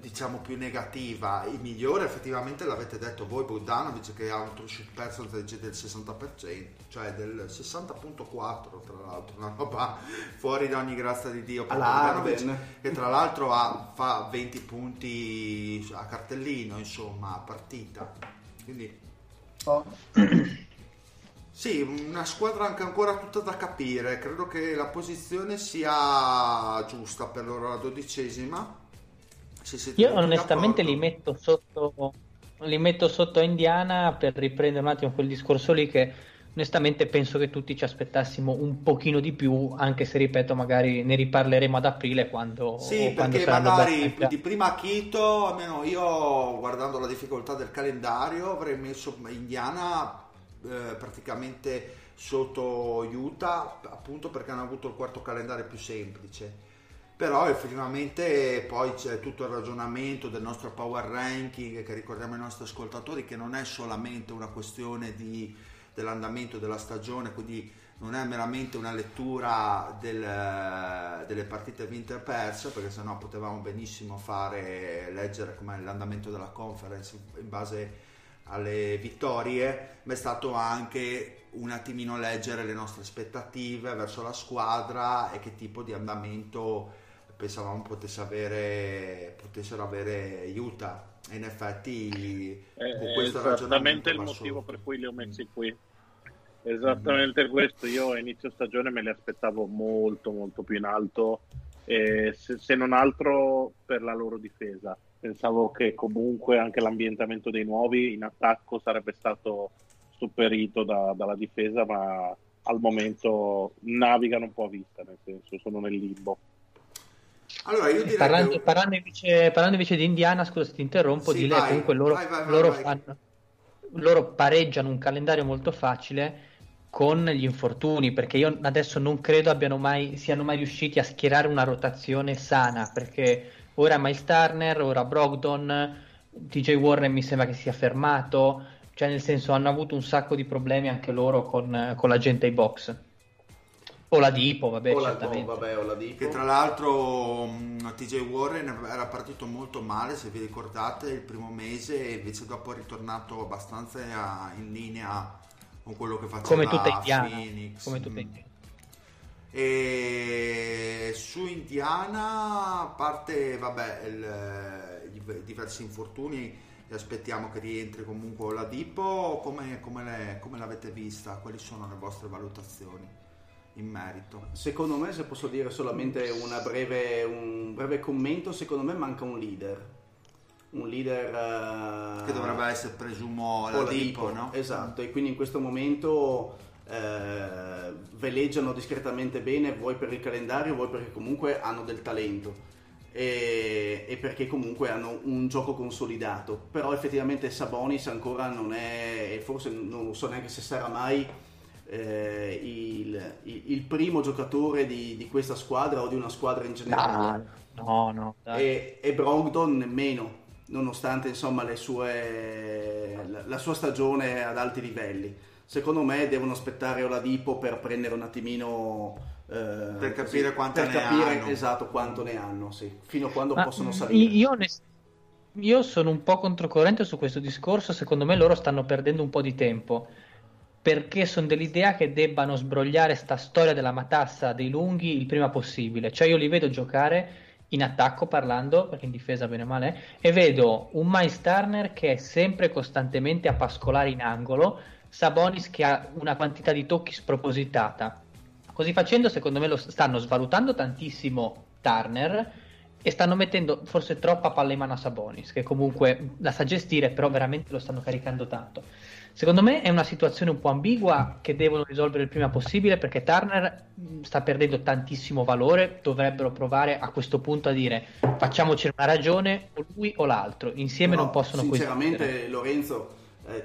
diciamo più negativa. Il migliore effettivamente l'avete detto voi, Bogdanovic, che ha un true shoot percentage del 60%, cioè del 60.4, tra l'altro una roba fuori da ogni grazia di Dio per Bogdanovic, che tra l'altro fa 20 punti a cartellino, insomma, a partita, quindi sì, una squadra anche ancora tutta da capire. Credo che la posizione sia giusta per loro, la 12ª. Io onestamente li metto sotto Indiana, per riprendere un attimo quel discorso lì, che onestamente penso che tutti ci aspettassimo un pochino di più, anche se ripeto magari ne riparleremo ad aprile, quando sì, perché quando magari di prima a Quito, almeno io guardando la difficoltà del calendario avrei messo Indiana praticamente sotto Utah, appunto perché hanno avuto il quarto calendario più semplice. Però effettivamente poi c'è tutto il ragionamento del nostro power ranking, che ricordiamo ai nostri ascoltatori che non è solamente una questione dell'andamento della stagione, quindi non è meramente una lettura delle partite vinte e perse, perché sennò potevamo benissimo leggere com'è l'andamento della conference in base alle vittorie, ma è stato anche un attimino leggere le nostre aspettative verso la squadra e che tipo di andamento pensavamo potessero avere Utah, e in effetti con questo ragionamento esattamente il motivo per cui li ho messi qui, esattamente questo. Io a inizio stagione me li aspettavo molto molto più in alto, se non altro per la loro difesa. Pensavo che comunque anche l'ambientamento dei nuovi in attacco sarebbe stato superito dalla difesa, ma al momento navigano un po' a vista, nel senso sono nel limbo. Allora, io direi parlando invece di Indiana, scusa se ti interrompo, sì, Dile, comunque loro pareggiano un calendario molto facile con gli infortuni, perché io adesso non credo siano mai riusciti a schierare una rotazione sana, perché ora Miles Turner, ora Brogdon, TJ Warren mi sembra che sia fermato, cioè nel senso hanno avuto un sacco di problemi anche loro con la gente ai box. Oladipo, Oladipo. Che tra l'altro TJ Warren era partito molto male, se vi ricordate, il primo mese, e invece dopo è ritornato abbastanza in linea con quello che faceva Phoenix. Come tutta Indiana. E su Indiana, a parte diversi infortuni, aspettiamo che rientri comunque Oladipo. Come l'avete vista? Quali sono le vostre valutazioni in merito? Secondo me, se posso dire solamente un breve commento, secondo me manca un leader che dovrebbe essere, presumo, Oladipo, no? Esatto, e quindi in questo momento veleggiano discretamente bene, vuoi per il calendario, vuoi perché comunque hanno del talento e perché comunque hanno un gioco consolidato. Però effettivamente Sabonis ancora non è, e forse non so neanche se sarà mai il primo giocatore di questa squadra o di una squadra in generale, no. E Brogdon nemmeno, nonostante insomma la sua stagione ad alti livelli. Secondo me devono aspettare Oladipo per prendere un attimino per capire quanto hanno. Esatto, quanto ne hanno, sì. Fino a quando possono salire. Io sono un po' controcorrente su questo discorso. Secondo me loro stanno perdendo un po' di tempo, perché sono dell'idea che debbano sbrogliare sta storia della matassa dei lunghi il prima possibile. Cioè io li vedo giocare in attacco parlando, perché in difesa bene o male, e vedo un Miles Turner che è sempre costantemente a pascolare in angolo, Sabonis che ha una quantità di tocchi spropositata. Così facendo, secondo me, lo stanno svalutando tantissimo Turner, e stanno mettendo forse troppa palla in mano a Sabonis, che comunque la sa gestire, però veramente lo stanno caricando tanto. Secondo me è una situazione un po' ambigua che devono risolvere il prima possibile, perché Turner sta perdendo tantissimo valore. Dovrebbero provare a questo punto a dire facciamoci una ragione, o lui o l'altro, insieme no, non possono sinceramente coincidere. Lorenzo,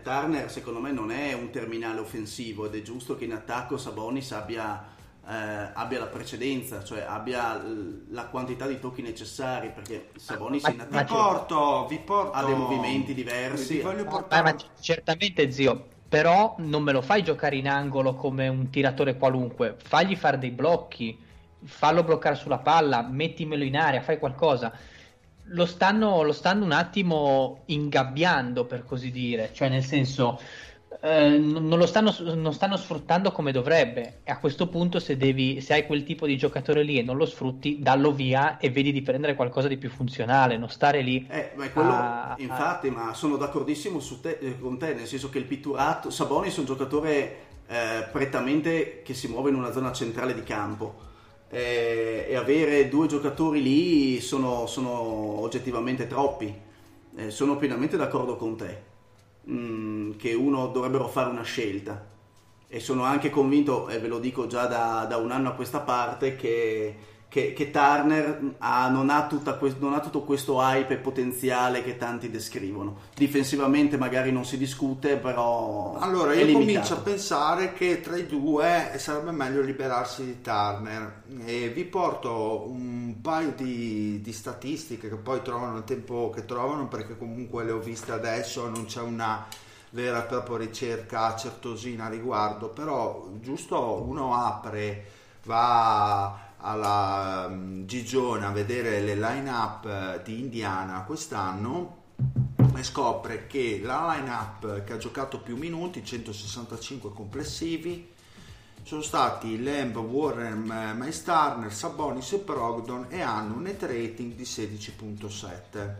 Turner secondo me non è un terminale offensivo ed è giusto che in attacco Sabonis abbia la precedenza, cioè abbia la quantità di tocchi necessari, perché Sabonis in attacco vi porto ha dei movimenti diversi, ma certamente, zio, però non me lo fai giocare in angolo come un tiratore qualunque, fagli fare dei blocchi, fallo bloccare sulla palla, mettimelo in area, fai qualcosa. Lo stanno un attimo ingabbiando, per così dire, cioè nel senso non stanno sfruttando come dovrebbe, e a questo punto se hai quel tipo di giocatore lì e non lo sfrutti, dallo via e vedi di prendere qualcosa di più funzionale, non stare lì infatti. Ma sono d'accordissimo con te, nel senso che il pitturato Sabonis è un giocatore prettamente che si muove in una zona centrale di campo, e avere due giocatori lì sono oggettivamente troppi. Sono pienamente d'accordo con te che uno dovrebbero fare una scelta, e sono anche convinto, e ve lo dico già da un anno a questa parte, che Turner non ha tutto questo hype e potenziale che tanti descrivono. Difensivamente magari non si discute, però allora io comincio a pensare che tra i due sarebbe meglio liberarsi di Turner, e vi porto un paio di statistiche che poi trovano il tempo che trovano, perché comunque le ho viste adesso, non c'è una vera e propria ricerca certosina a riguardo, però giusto uno apre, va alla Gigione a vedere le line up di Indiana quest'anno e scopre che la line up che ha giocato più minuti, 165 complessivi, sono stati Lamb, Warren, Myles Turner, Sabonis e Brogdon, e hanno un net rating di 16.7.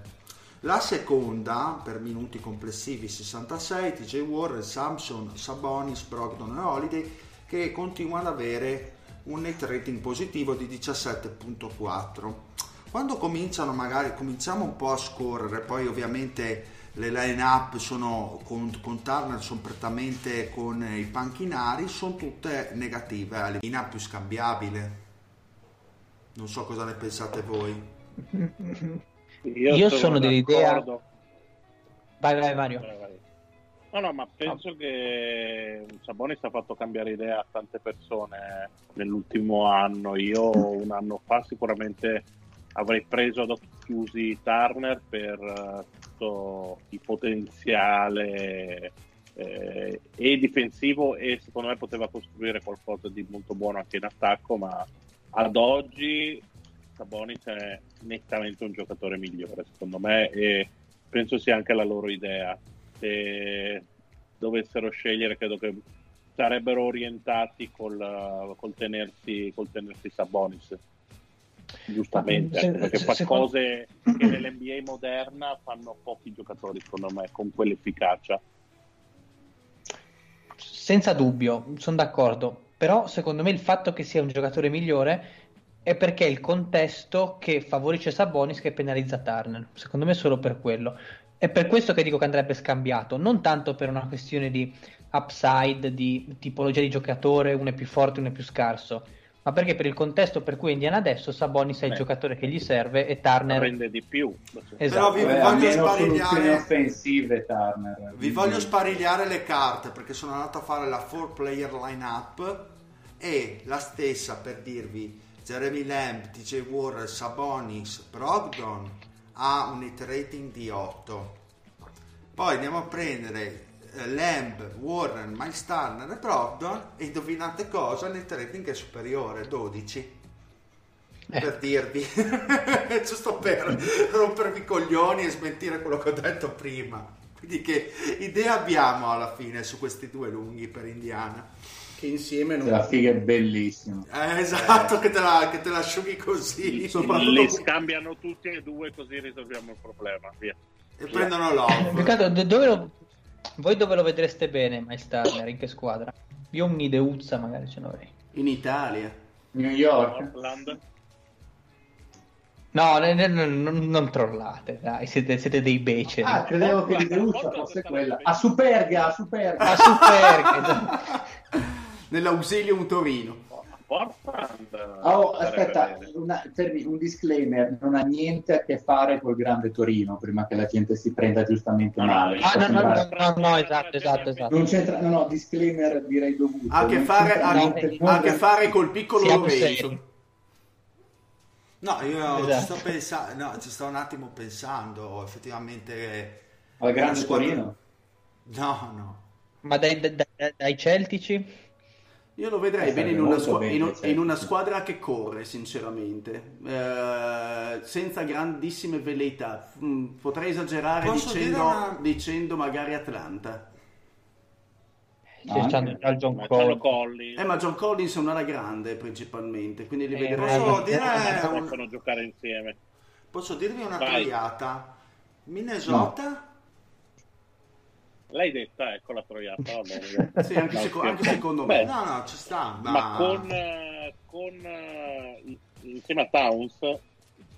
la seconda per minuti complessivi 66, TJ Warren, Samson, Sabonis, Brogdon e Holiday, che continua ad avere un net rating positivo di 17.4. quando cominciamo un po' a scorrere, poi ovviamente le line up sono con Turner, sono prettamente con i panchinari, sono tutte negative, la line up più scambiabile. Non so cosa ne pensate voi. Io sono dell'idea. Vai Mario. No, ma penso che Sabonis ha fatto cambiare idea a tante persone nell'ultimo anno. Io un anno fa sicuramente avrei preso ad occhi chiusi Turner per tutto il potenziale e difensivo, e secondo me poteva costruire qualcosa di molto buono anche in attacco, ma ad oggi Sabonis è nettamente un giocatore migliore, secondo me, e penso sia anche la loro idea. Se dovessero scegliere, credo che sarebbero orientati col tenersi Sabonis, giustamente, perché fa cose che nell'NBA moderna fanno pochi giocatori, secondo me, con quell'efficacia. Senza dubbio, sono d'accordo, però secondo me il fatto che sia un giocatore migliore è perché è il contesto che favorisce Sabonis che penalizza Turner, secondo me solo per quello. È per questo che dico che andrebbe scambiato, non tanto per una questione di upside, di tipologia di giocatore, uno è più forte, uno è più scarso, ma perché per il contesto per cui Indiana adesso Sabonis è il giocatore che gli serve e Turner prende di più. Esatto. Però vi voglio sparigliare le carte, perché sono andato a fare la 4-player lineup e la stessa per dirvi: Jeremy Lamb, TJ Warren, Sabonis, Brogdon ha un hit rating di 8. Poi andiamo a prendere Lamb, Warren, Myles Turner e Brogdon, e indovinate cosa? Il hit rating è superiore, 12. Per dirvi giusto per rompervi i coglioni e smentire quello che ho detto prima. Quindi che idea abbiamo alla fine su questi due lunghi per Indiana, che insieme non la figa è bellissima, esatto. Che te la asciughi così, li scambiano tutti e due, così risolviamo il problema. Via. E prendono l'off. Voi dove lo vedreste bene Myles Turner, in che squadra? Io un'ideuzza magari ce l'avrei. In Italia, New York, Portland. No, non trollate, dai, siete dei beceri. Ah, credevo che l'Ideruccia fosse quella. A Superga. Nell'Ausilium Torino. Oh, aspetta, un disclaimer, non ha niente a che fare col Grande Torino, prima che la gente si prenda giustamente male. No, esatto. Non c'entra, no, disclaimer direi dovuto. Ha a che fare col piccolo Lorenzo. No, io esatto. ci sto un attimo pensando, effettivamente... Al Grande Torino? No. Ma dai Celtici? Io lo vedrei bene in una squadra che corre, sinceramente, senza grandissime velleità. Potrei esagerare dicendo magari Atlanta. Ma John Collins è un'ala grande principalmente, quindi li vedremo. Possono giocare insieme. Posso dirvi una tagliata? Minnesota? No. L'hai detta, ecco la troiata. Sì, anche secondo me. Beh, no, ci sta. Ma con insieme a Towns?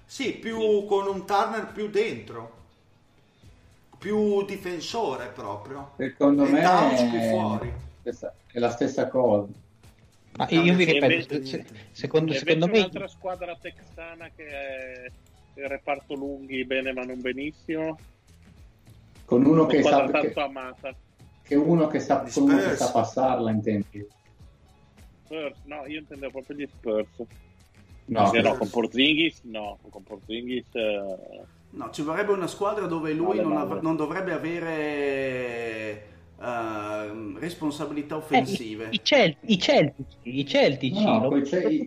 Sì, più con un Turner più dentro. Più difensore proprio. Secondo me Towns più fuori. È la stessa cosa. Ma io vi ripeto, secondo me un'altra squadra texana che è il reparto lunghi bene ma non benissimo. Con uno che sa tanto amata. Che uno che sa passarla, intendi? Spurs, no, io intendevo proprio gli Spurs. No, con Porzingis. No, ci vorrebbe una squadra dove lui non dovrebbe avere responsabilità offensive. I Celtici.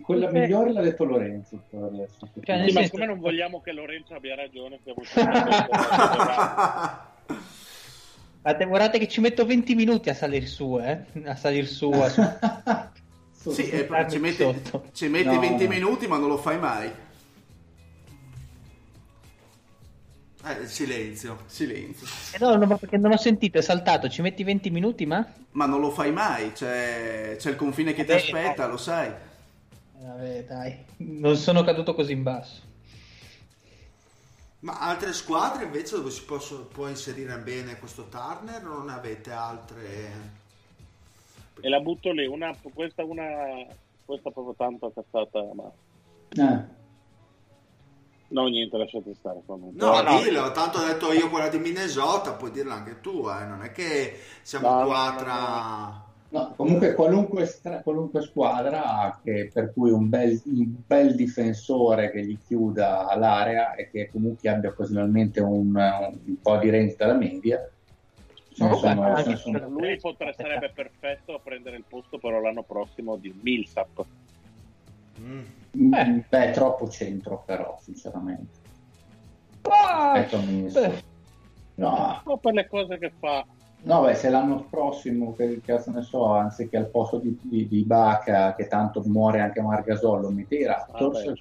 Quella migliore l'ha detto Lorenzo. Ma siccome non vogliamo che Lorenzo abbia ragione, guardate che ci metto 20 minuti a salir su, Sì, ci metti 20 minuti, ma non lo fai mai. Silenzio. No, perché non ho sentito, è saltato. Ci metti 20 minuti, ma non lo fai mai. C'è il confine che ti aspetta, dai. Lo sai. Vabbè, dai, non sono caduto così in basso. Ma altre squadre invece dove si può inserire bene questo Turner? Non avete altre? E la butto lì. Questa proprio tanto accazzata, ma. No, niente, lasciate stare. No, dillo, tanto ho detto io quella di Minnesota, puoi dirla anche tu, non è che siamo qua tra... No, comunque qualunque squadra per cui un bel difensore che gli chiuda l'area e che comunque abbia occasionalmente un po' di range dalla media. Sarebbe perfetto a prendere il posto però l'anno prossimo di Millsap. Beh, troppo centro però, sinceramente. No. Un po' per le cose che fa. No, beh, se l'anno prossimo, che cazzo ne so, anziché al posto di Ibaka, che tanto muore anche Margasol, lo metti i Raptors.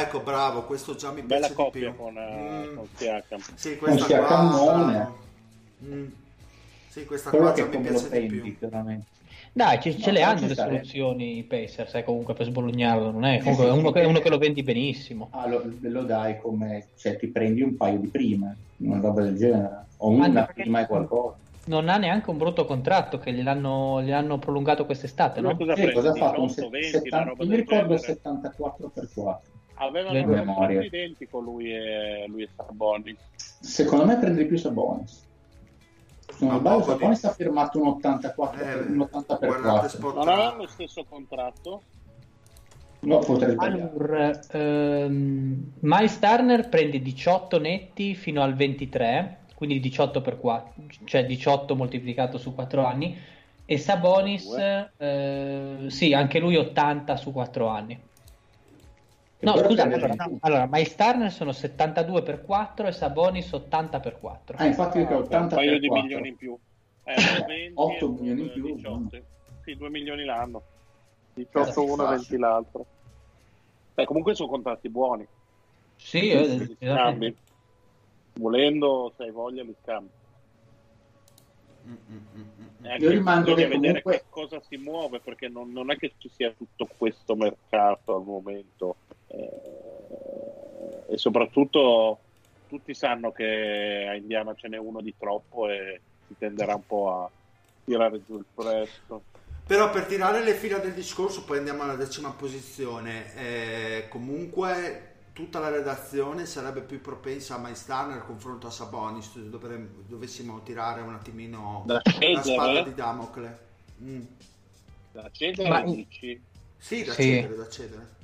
Ecco, bravo, questo già mi piace di più. Bella coppia con Siakam. Sì, questa qua. Sì, questa cosa che mi piace di più. Veramente. Dai, ce le hanno le soluzioni i Pacers, comunque per sbolognarlo non è comunque uno che lo vendi benissimo. Ah, lo dai come ti prendi un paio di prime, una roba del genere, o una prima e qualcosa. Non ha neanche un brutto contratto che gli hanno prolungato quest'estate, no? Cosa ha fatto? 74x4. Avevano un contratto identico lui e Sabonis. Secondo me prendi più Sabonis. Sono Bausa, poi si è firmato un 84 un 80 per 4. Non avevano lo stesso contratto? No, potrei sbagliare. Allora, Miles Turner prende 18 netti fino al 23, quindi 18 per 4, cioè 18 moltiplicato su 4 anni, e Sabonis sì, anche lui 80 su 4 anni. No, scusate, allora Miles Turner sono 72 per 4 e Sabonis 80 per 4. Infatti io ho 80 per 4. Un paio di milioni in più. 8 milioni in più. 18. Sì, 2 milioni l'anno. 18 uno e 20 l'altro. Beh, comunque sono contratti buoni. Sì, scambi. Volendo, se hai voglia, li scambi. Io rimango a vedere che cosa si muove, perché non è che ci sia tutto questo mercato al momento. e soprattutto tutti sanno che a Indiana ce n'è uno di troppo e si tenderà un po' a tirare giù il prezzo. Però per tirare le fila del discorso, poi andiamo alla 10ª posizione, comunque tutta la redazione sarebbe più propensa a Maestà nel confronto a Sabonis, dovessimo tirare un attimino da la spada di Damocle. Mm. Da cedere, ma... dici? Sì, da cedere, sì. Da cedere.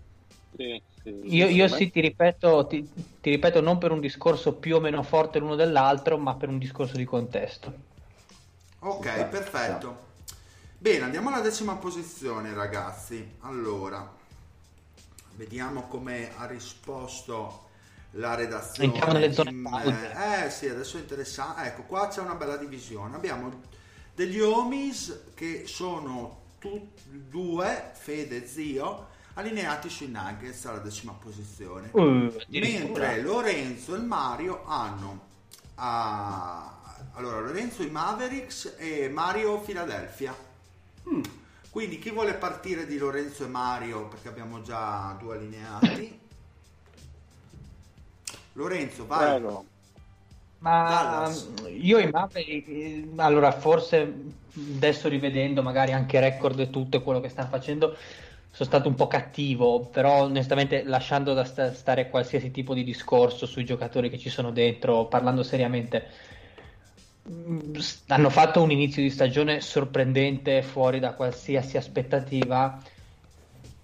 Sì, sì, io sì, ti ripeto, non per un discorso più o meno forte l'uno dell'altro, ma per un discorso di contesto. Ok, sì, perfetto. Sì. Bene, andiamo alla 10ª posizione, ragazzi. Allora, vediamo come ha risposto la redazione. Entriamo nelle zone sì, adesso è interessante. Ecco, qua c'è una bella divisione. Abbiamo degli Homies che sono due, Fede e Zio, allineati sui Nuggets alla 10ª posizione, mentre Lorenzo e Mario hanno allora Lorenzo i Mavericks e Mario Philadelphia. Quindi chi vuole partire di Lorenzo e Mario, perché abbiamo già due allineati? Lorenzo, vai. Prego. Ma Dallas. Io i Mavericks, allora forse adesso rivedendo magari anche record e tutto quello che stanno facendo, sono stato un po' cattivo, però onestamente lasciando da stare qualsiasi tipo di discorso sui giocatori che ci sono dentro, parlando seriamente, hanno fatto un inizio di stagione sorprendente, fuori da qualsiasi aspettativa.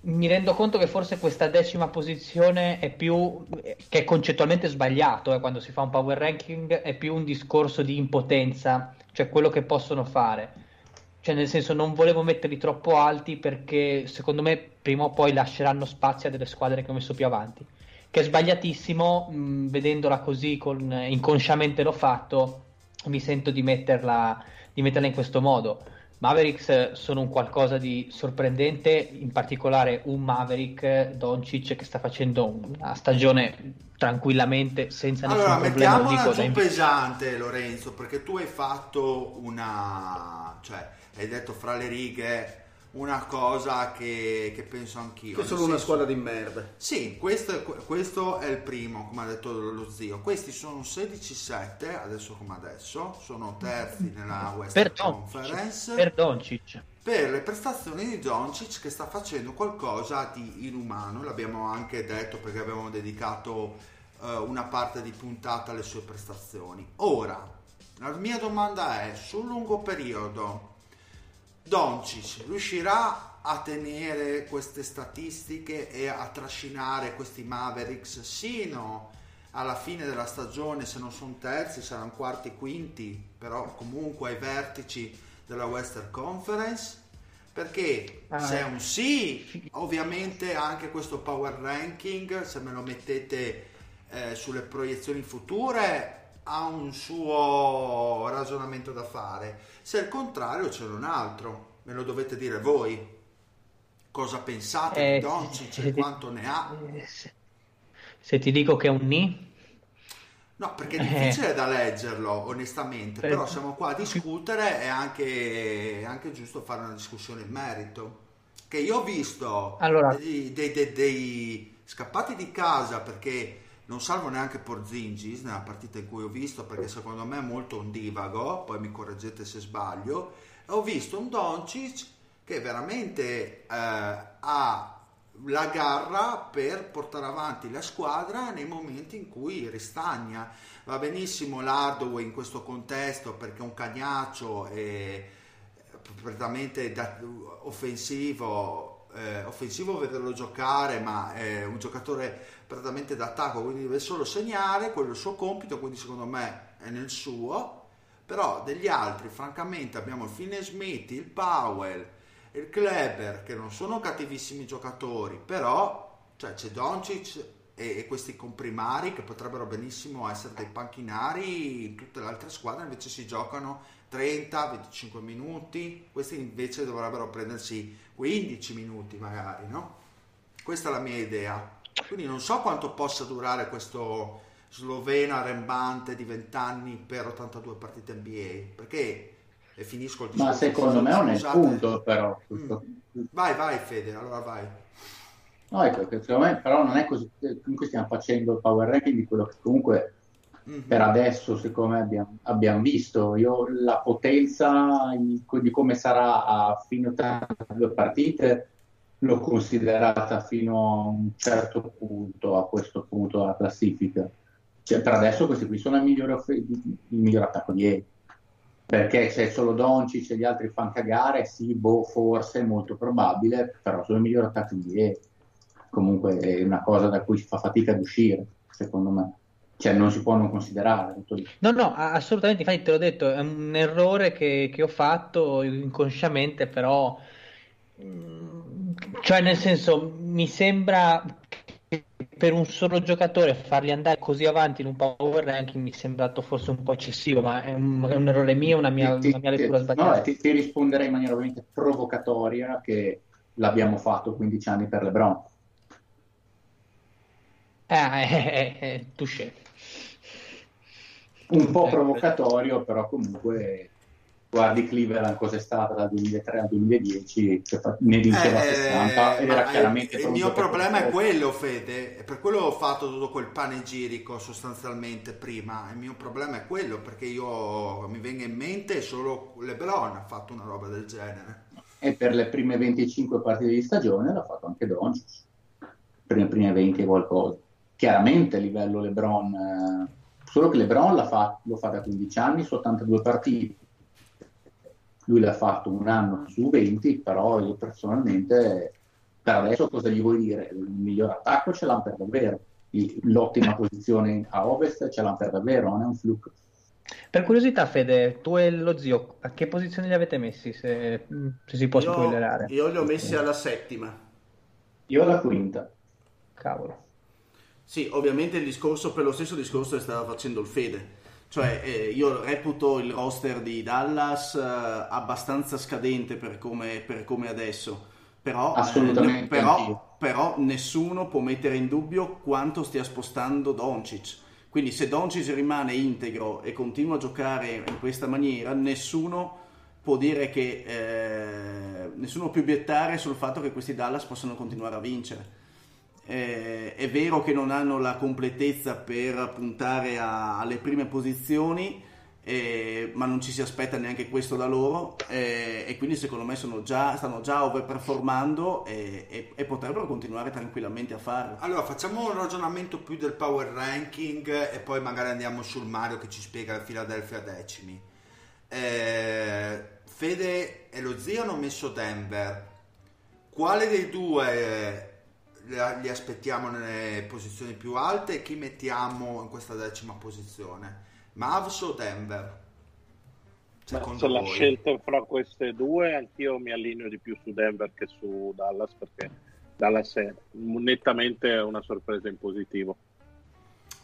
Mi rendo conto che forse questa 10ª posizione è più, che è concettualmente sbagliato, quando si fa un power ranking è più un discorso di impotenza, cioè quello che possono fare, cioè nel senso non volevo metterli troppo alti perché secondo me prima o poi lasceranno spazio a delle squadre che ho messo più avanti, che è sbagliatissimo. Vedendola così, inconsciamente l'ho fatto, mi sento di metterla in questo modo. Mavericks sono un qualcosa di sorprendente, in particolare un Maverick, Doncic, che sta facendo una stagione tranquillamente senza nessun problema. Allora mettiamola giù pesante, Lorenzo, perché tu hai fatto hai detto fra le righe una cosa che penso anch'io. Che sono una squadra di merda. Sì, questo è il primo, come ha detto lo Zio. Questi sono 16-7, adesso, sono terzi nella Western Conference. Per Doncic. Per le prestazioni di Doncic, che sta facendo qualcosa di inumano, l'abbiamo anche detto perché abbiamo dedicato una parte di puntata alle sue prestazioni. Ora, la mia domanda è, sul lungo periodo, Doncic riuscirà a tenere queste statistiche e a trascinare questi Mavericks sino alla fine della stagione? Se non sono terzi saranno quarti, quinti, però comunque ai vertici della Western Conference? Perché se è un sì, ovviamente anche questo power ranking, se me lo mettete sulle proiezioni future, ha un suo ragionamento da fare. Se al contrario c'è un altro, me lo dovete dire voi. Cosa pensate di Doncic e quanto ne ha? Se ti dico che è un ni? No, perché è difficile da leggerlo, onestamente. Però siamo qua a discutere, e è anche giusto fare una discussione in merito. Che io ho visto dei scappati di casa, perché non salvo neanche Porzingis nella partita in cui ho visto, perché secondo me è molto un divago, poi mi correggete se sbaglio, e ho visto un Doncic che veramente ha la garra per portare avanti la squadra nei momenti in cui ristagna. Va benissimo l'Hardaway in questo contesto perché è un cagnaccio e praticamente offensivo vederlo giocare, ma è un giocatore praticamente d'attacco, quindi deve solo segnare, quello è il suo compito, quindi secondo me è nel suo. Però degli altri francamente abbiamo il Finney-Smith, il Powell, il Kleber, che non sono cattivissimi giocatori, però c'è Doncic e questi comprimari che potrebbero benissimo essere dei panchinari in tutte le altre squadre, invece si giocano 30-25 minuti, questi invece dovrebbero prendersi 15 minuti magari, no? Questa è la mia idea, quindi non so quanto possa durare questo sloveno arrembante di 20 anni per 82 partite NBA, perché e finisco il discorso. Ma secondo me non è il punto, però. Vai Fede, allora vai. No, ecco, perché secondo me però non è così, comunque stiamo facendo il power ranking di quello che comunque per adesso secondo me abbiamo visto. Io la potenza di come sarà a fine 82 partite l'ho considerata fino a un certo punto, a questo punto della classifica. Cioè, per adesso questi qui sono il miglior attacco di EA, perché c'è solo Donci, c'è gli altri fan cagare, sì, boh, forse, molto probabile, però sono il miglior attacco di EA. Comunque è una cosa da cui si fa fatica ad uscire, secondo me. Cioè non si può non considerare. No, assolutamente, infatti te l'ho detto, è un errore che ho fatto inconsciamente, però... Cioè nel senso, mi sembra... per un solo giocatore farli andare così avanti in un power ranking mi è sembrato forse un po' eccessivo, ma è un errore mio, una mia lettura sbagliata. No, ti risponderei in maniera ovviamente provocatoria che l'abbiamo fatto 15 anni per LeBron. Touché. Un po' provocatorio, però comunque guardi Cleveland cosa è stata dal 2003 al 2010, ne diceva 60 ed era chiaramente il mio problema è quello, Fede, per quello ho fatto tutto quel panegirico sostanzialmente prima. Il mio problema è quello, perché io mi venga in mente solo LeBron ha fatto una roba del genere, e per le prime 25 partite di stagione l'ha fatto anche Doncic, per le prime 20 qualcosa, chiaramente a livello LeBron, solo che LeBron lo fa da 15 anni su 82 partite. Lui l'ha fatto un anno su 20, però io personalmente, per adesso cosa gli vuoi dire? Il miglior attacco ce l'hanno per davvero, l'ottima posizione a ovest ce l'hanno per davvero, non è un fluke. Per curiosità, Fede, tu e lo zio, a che posizione li avete messi, se si può spoilerare? Io li ho messi alla settima. Io alla quinta. Cavolo. Sì, ovviamente il discorso, per lo stesso discorso che stava facendo il Fede. Cioè io reputo il roster di Dallas abbastanza scadente per come adesso, però, assolutamente però nessuno può mettere in dubbio quanto stia spostando Doncic, quindi se Doncic rimane integro e continua a giocare in questa maniera nessuno può dire che nessuno più obiettare sul fatto che questi Dallas possano continuare a vincere. È vero che non hanno la completezza per puntare alle prime posizioni, ma non ci si aspetta neanche questo da loro, e quindi secondo me stanno già overperformando e potrebbero continuare tranquillamente a farlo. Allora facciamo un ragionamento più del power ranking e poi magari andiamo sul Mario che ci spiega il Philadelphia decimi. Fede e lo zio hanno messo Denver, quale dei due li aspettiamo nelle posizioni più alte e chi mettiamo in questa decima posizione? Mavs o Denver? Secondo voi? La scelta fra queste due, anch'io mi allineo di più su Denver che su Dallas, perché Dallas è nettamente una sorpresa in positivo.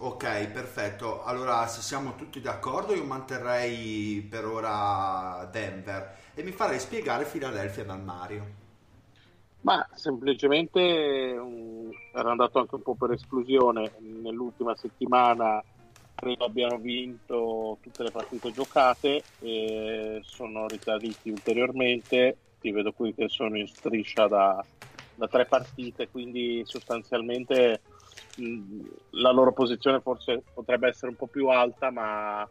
Ok, perfetto. Allora, se siamo tutti d'accordo, io manterrei per ora Denver e mi farei spiegare Philadelphia dal Mario. Ma semplicemente era andato anche un po' per esclusione. Nell'ultima settimana credo abbiano vinto tutte le partite giocate e sono ricaditi ulteriormente. Ti vedo qui che sono in striscia da 3 partite, quindi sostanzialmente la loro posizione forse potrebbe essere un po' più alta, ma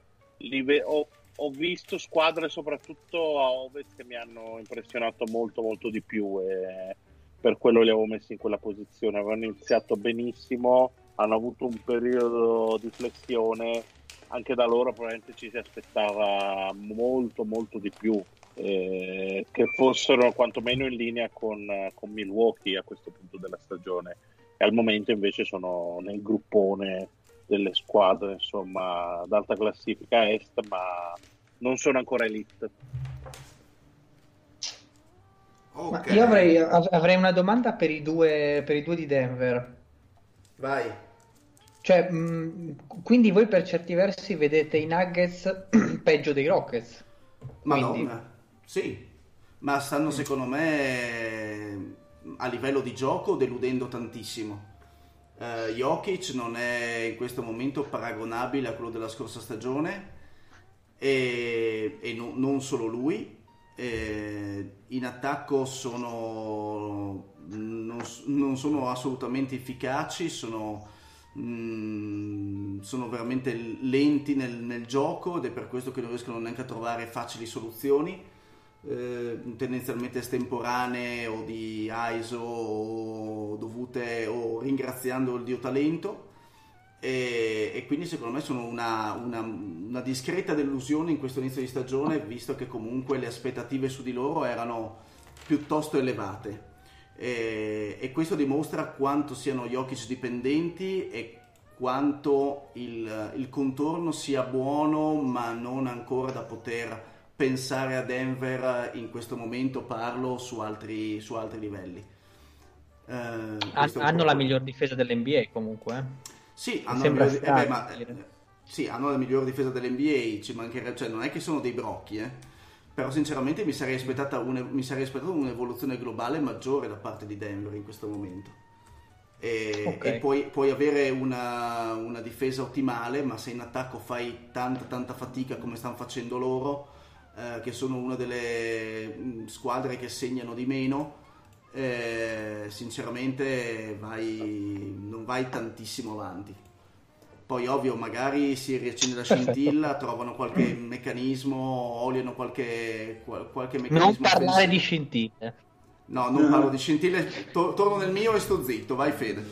ho visto squadre soprattutto a ovest che mi hanno impressionato molto molto di più e per quello li avevo messi in quella posizione. Avevano iniziato benissimo, hanno avuto un periodo di flessione, anche da loro probabilmente ci si aspettava molto molto di più, che fossero quantomeno in linea con Milwaukee a questo punto della stagione, e al momento invece sono nel gruppone delle squadre insomma ad alta classifica est, ma non sono ancora elite. Okay. Io avrei una domanda per i due di Denver. Vai. Cioè, quindi voi per certi versi vedete i Nuggets peggio dei Rockets. Quindi... Sì, ma stanno secondo me a livello di gioco deludendo tantissimo. Jokic non è in questo momento paragonabile a quello della scorsa stagione e non solo lui, in attacco sono non sono assolutamente efficaci, sono veramente lenti nel gioco, ed è per questo che non riescono neanche a trovare facili soluzioni, tendenzialmente estemporanee o di ISO o dovute o ringraziando il dio talento, e quindi secondo me sono una discreta delusione in questo inizio di stagione, visto che comunque le aspettative su di loro erano piuttosto elevate, e questo dimostra quanto siano Jokic dipendenti e quanto il contorno sia buono, ma non ancora da poter pensare a Denver in questo momento. Parlo su altri livelli. Hanno la miglior difesa dell'NBA comunque, eh? Sì, hanno la miglior difesa dell'NBA, ci mancherebbe, cioè non è che sono dei brocchi, però sinceramente mi sarei aspettato un'evoluzione globale maggiore da parte di Denver in questo momento. E puoi avere una difesa ottimale, ma se in attacco fai tanta fatica come stanno facendo loro, che sono una delle squadre che segnano di meno, sinceramente non vai tantissimo avanti. Poi ovvio, magari si riaccende la scintilla, trovano qualche meccanismo, oliano qualche meccanismo. Non parlare di scintille. No, non parlo di scintille, torno nel mio e sto zitto, vai Fede.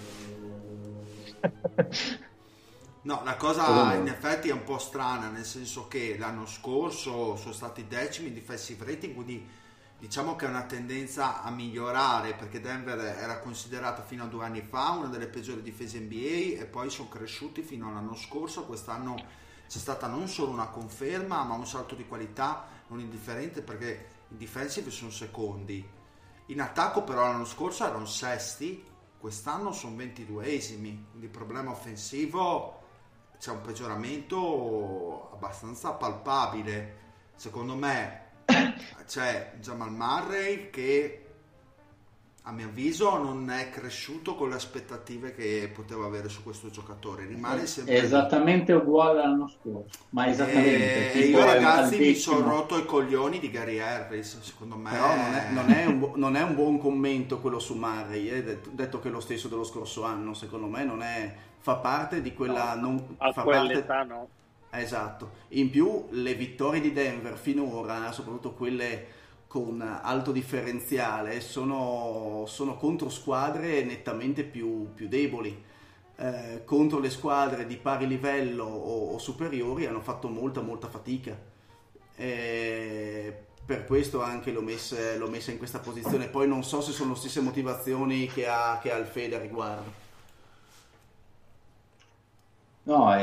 No, la cosa in effetti è un po' strana, nel senso che l'anno scorso sono stati decimi in defensive rating, quindi diciamo che è una tendenza a migliorare, perché Denver era considerata fino a 2 anni fa una delle peggiori difese NBA, e poi sono cresciuti fino all'anno scorso. Quest'anno c'è stata non solo una conferma, ma un salto di qualità non indifferente, perché in defensive sono secondi, in attacco però l'anno scorso erano sesti, quest'anno sono 22esimi, quindi il problema offensivo c'è un peggioramento abbastanza palpabile, secondo me. C'è Jamal Murray che a mio avviso non è cresciuto con le aspettative che poteva avere su questo giocatore, rimane sempre esattamente uguale all'anno scorso, ma esattamente. E io ragazzi mi sono rotto i coglioni di Gary Harris, secondo me. Però non è un buon commento quello su Murray, detto che è lo stesso dello scorso anno, secondo me fa parte di quella Esatto, in più le vittorie di Denver finora, soprattutto quelle con alto differenziale, sono contro squadre nettamente più deboli, contro le squadre di pari livello o superiori hanno fatto molta fatica, per questo anche l'ho messa in questa posizione. Poi non so se sono le stesse motivazioni che ha il Fede a riguardo. No,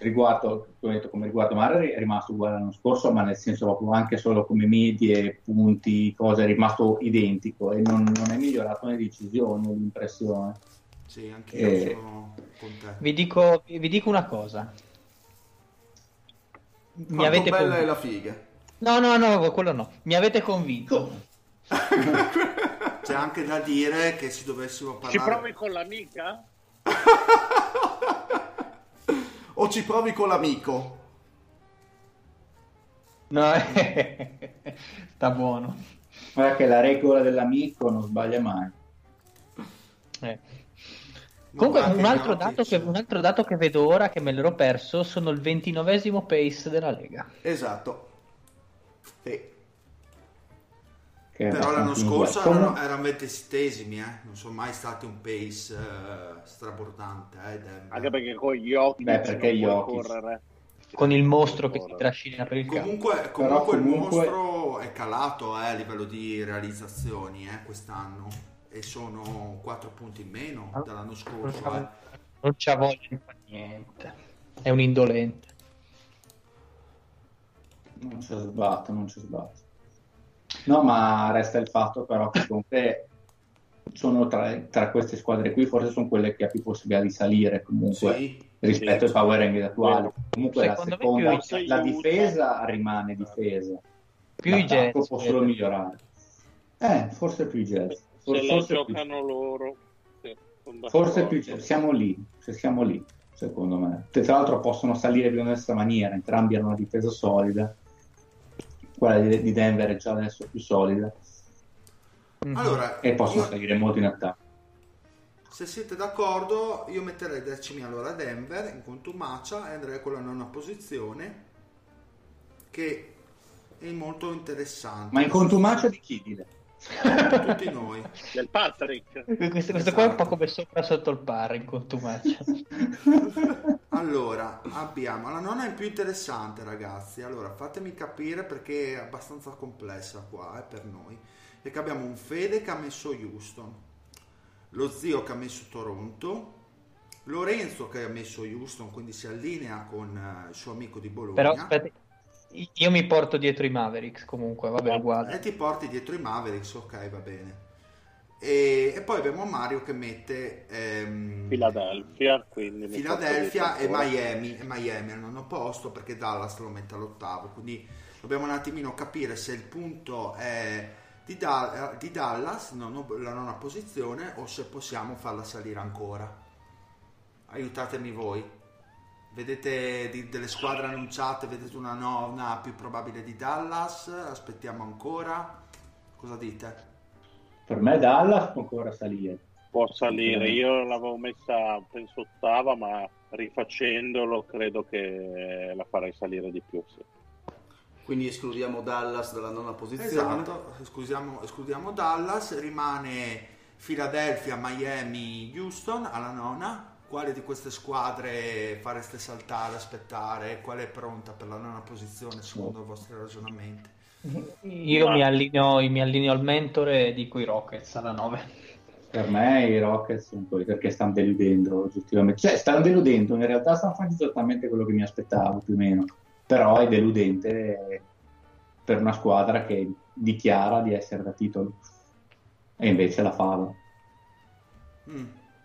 Come riguardo Murray è rimasto uguale all'anno scorso, ma nel senso proprio anche solo come medie, punti, cose, è rimasto identico e non è migliorato le decisioni, l'impressione. Sì, anche io sono contento. Vi dico una cosa. Mi avete bella è la figa. No, quello no. Mi avete convinto. C'è anche da dire che se dovessimo parlare... Ci provi con l'amica? O ci provi con l'amico? No, sta buono. Guarda che la regola dell'amico non sbaglia mai. Comunque un altro dato che vedo ora, che me l'ero perso, sono il 29esimo pace della Lega. Esatto. Sì. Però l'anno scorso erano 27esimi, non sono mai stati un pace strabordante. Anche perché con gli occhi non puoi correre. Con il mostro che si trascina per il campo. Comunque il mostro è calato a livello di realizzazioni quest'anno, e sono 4 punti in meno dall'anno scorso. Non c'ha voglia di fare niente, è un indolente. Non ci sbatto. No, ma resta il fatto però che comunque sono tra queste squadre qui forse sono quelle che ha più possibilità di salire comunque, sì, rispetto ai power ranking attuali. Comunque la difesa rimane difesa, più i Jazz può solo migliorare, forse più i Jazz forse giocano più. Loro sì, forse più Jazz. siamo lì secondo me. Tra l'altro possono salire di un'altra maniera, entrambi hanno una difesa solida, quella di Denver è già adesso più solida, Allora, e possono salire molto in attacco. Se siete d'accordo, io metterei decimia allora Denver in contumacia e andrei con la nona posizione, che è molto interessante. Ma in contumacia di chi, Dile? Tutti noi. Del Patrick. Questo qua è un po' come sopra sotto il bar in contumacia. Allora, abbiamo la nona è più interessante, ragazzi. Allora, fatemi capire perché è abbastanza complessa qua per noi. Perché abbiamo un Fede che ha messo Houston, lo Zio che ha messo Toronto, Lorenzo che ha messo Houston, quindi si allinea con il suo amico di Bologna. Però aspetta, io mi porto dietro i Mavericks comunque, va bene, uguale. E ti porti dietro i Mavericks, ok, va bene. E poi abbiamo Mario che mette Philadelphia e Miami al nono posto, perché Dallas lo mette all'ottavo, quindi dobbiamo un attimino capire se il punto è di Dallas, la nona posizione, o se possiamo farla salire ancora. Aiutatemi voi. Vedete delle squadre annunciate, vedete una nona più probabile di Dallas, aspettiamo ancora. Cosa dite? Per me Dallas può ancora salire. Può salire, io l'avevo messa penso ottava, ma rifacendolo credo che la farei salire di più, sì. Quindi escludiamo Dallas dalla nona posizione. Esatto, escludiamo Dallas, rimane Philadelphia, Miami, Houston alla nona. Quale di queste squadre fareste saltare, aspettare? Qual è pronta per la nona posizione secondo i vostri ragionamenti? Io mi allineo al mentore e dico i Rockets alla 9. Per me i Rockets sono quelli, perché stanno deludendo oggettivamente. Cioè stanno deludendo, in realtà stanno facendo esattamente quello che mi aspettavo più o meno. Però è deludente per una squadra che dichiara di essere da titolo e invece la fa.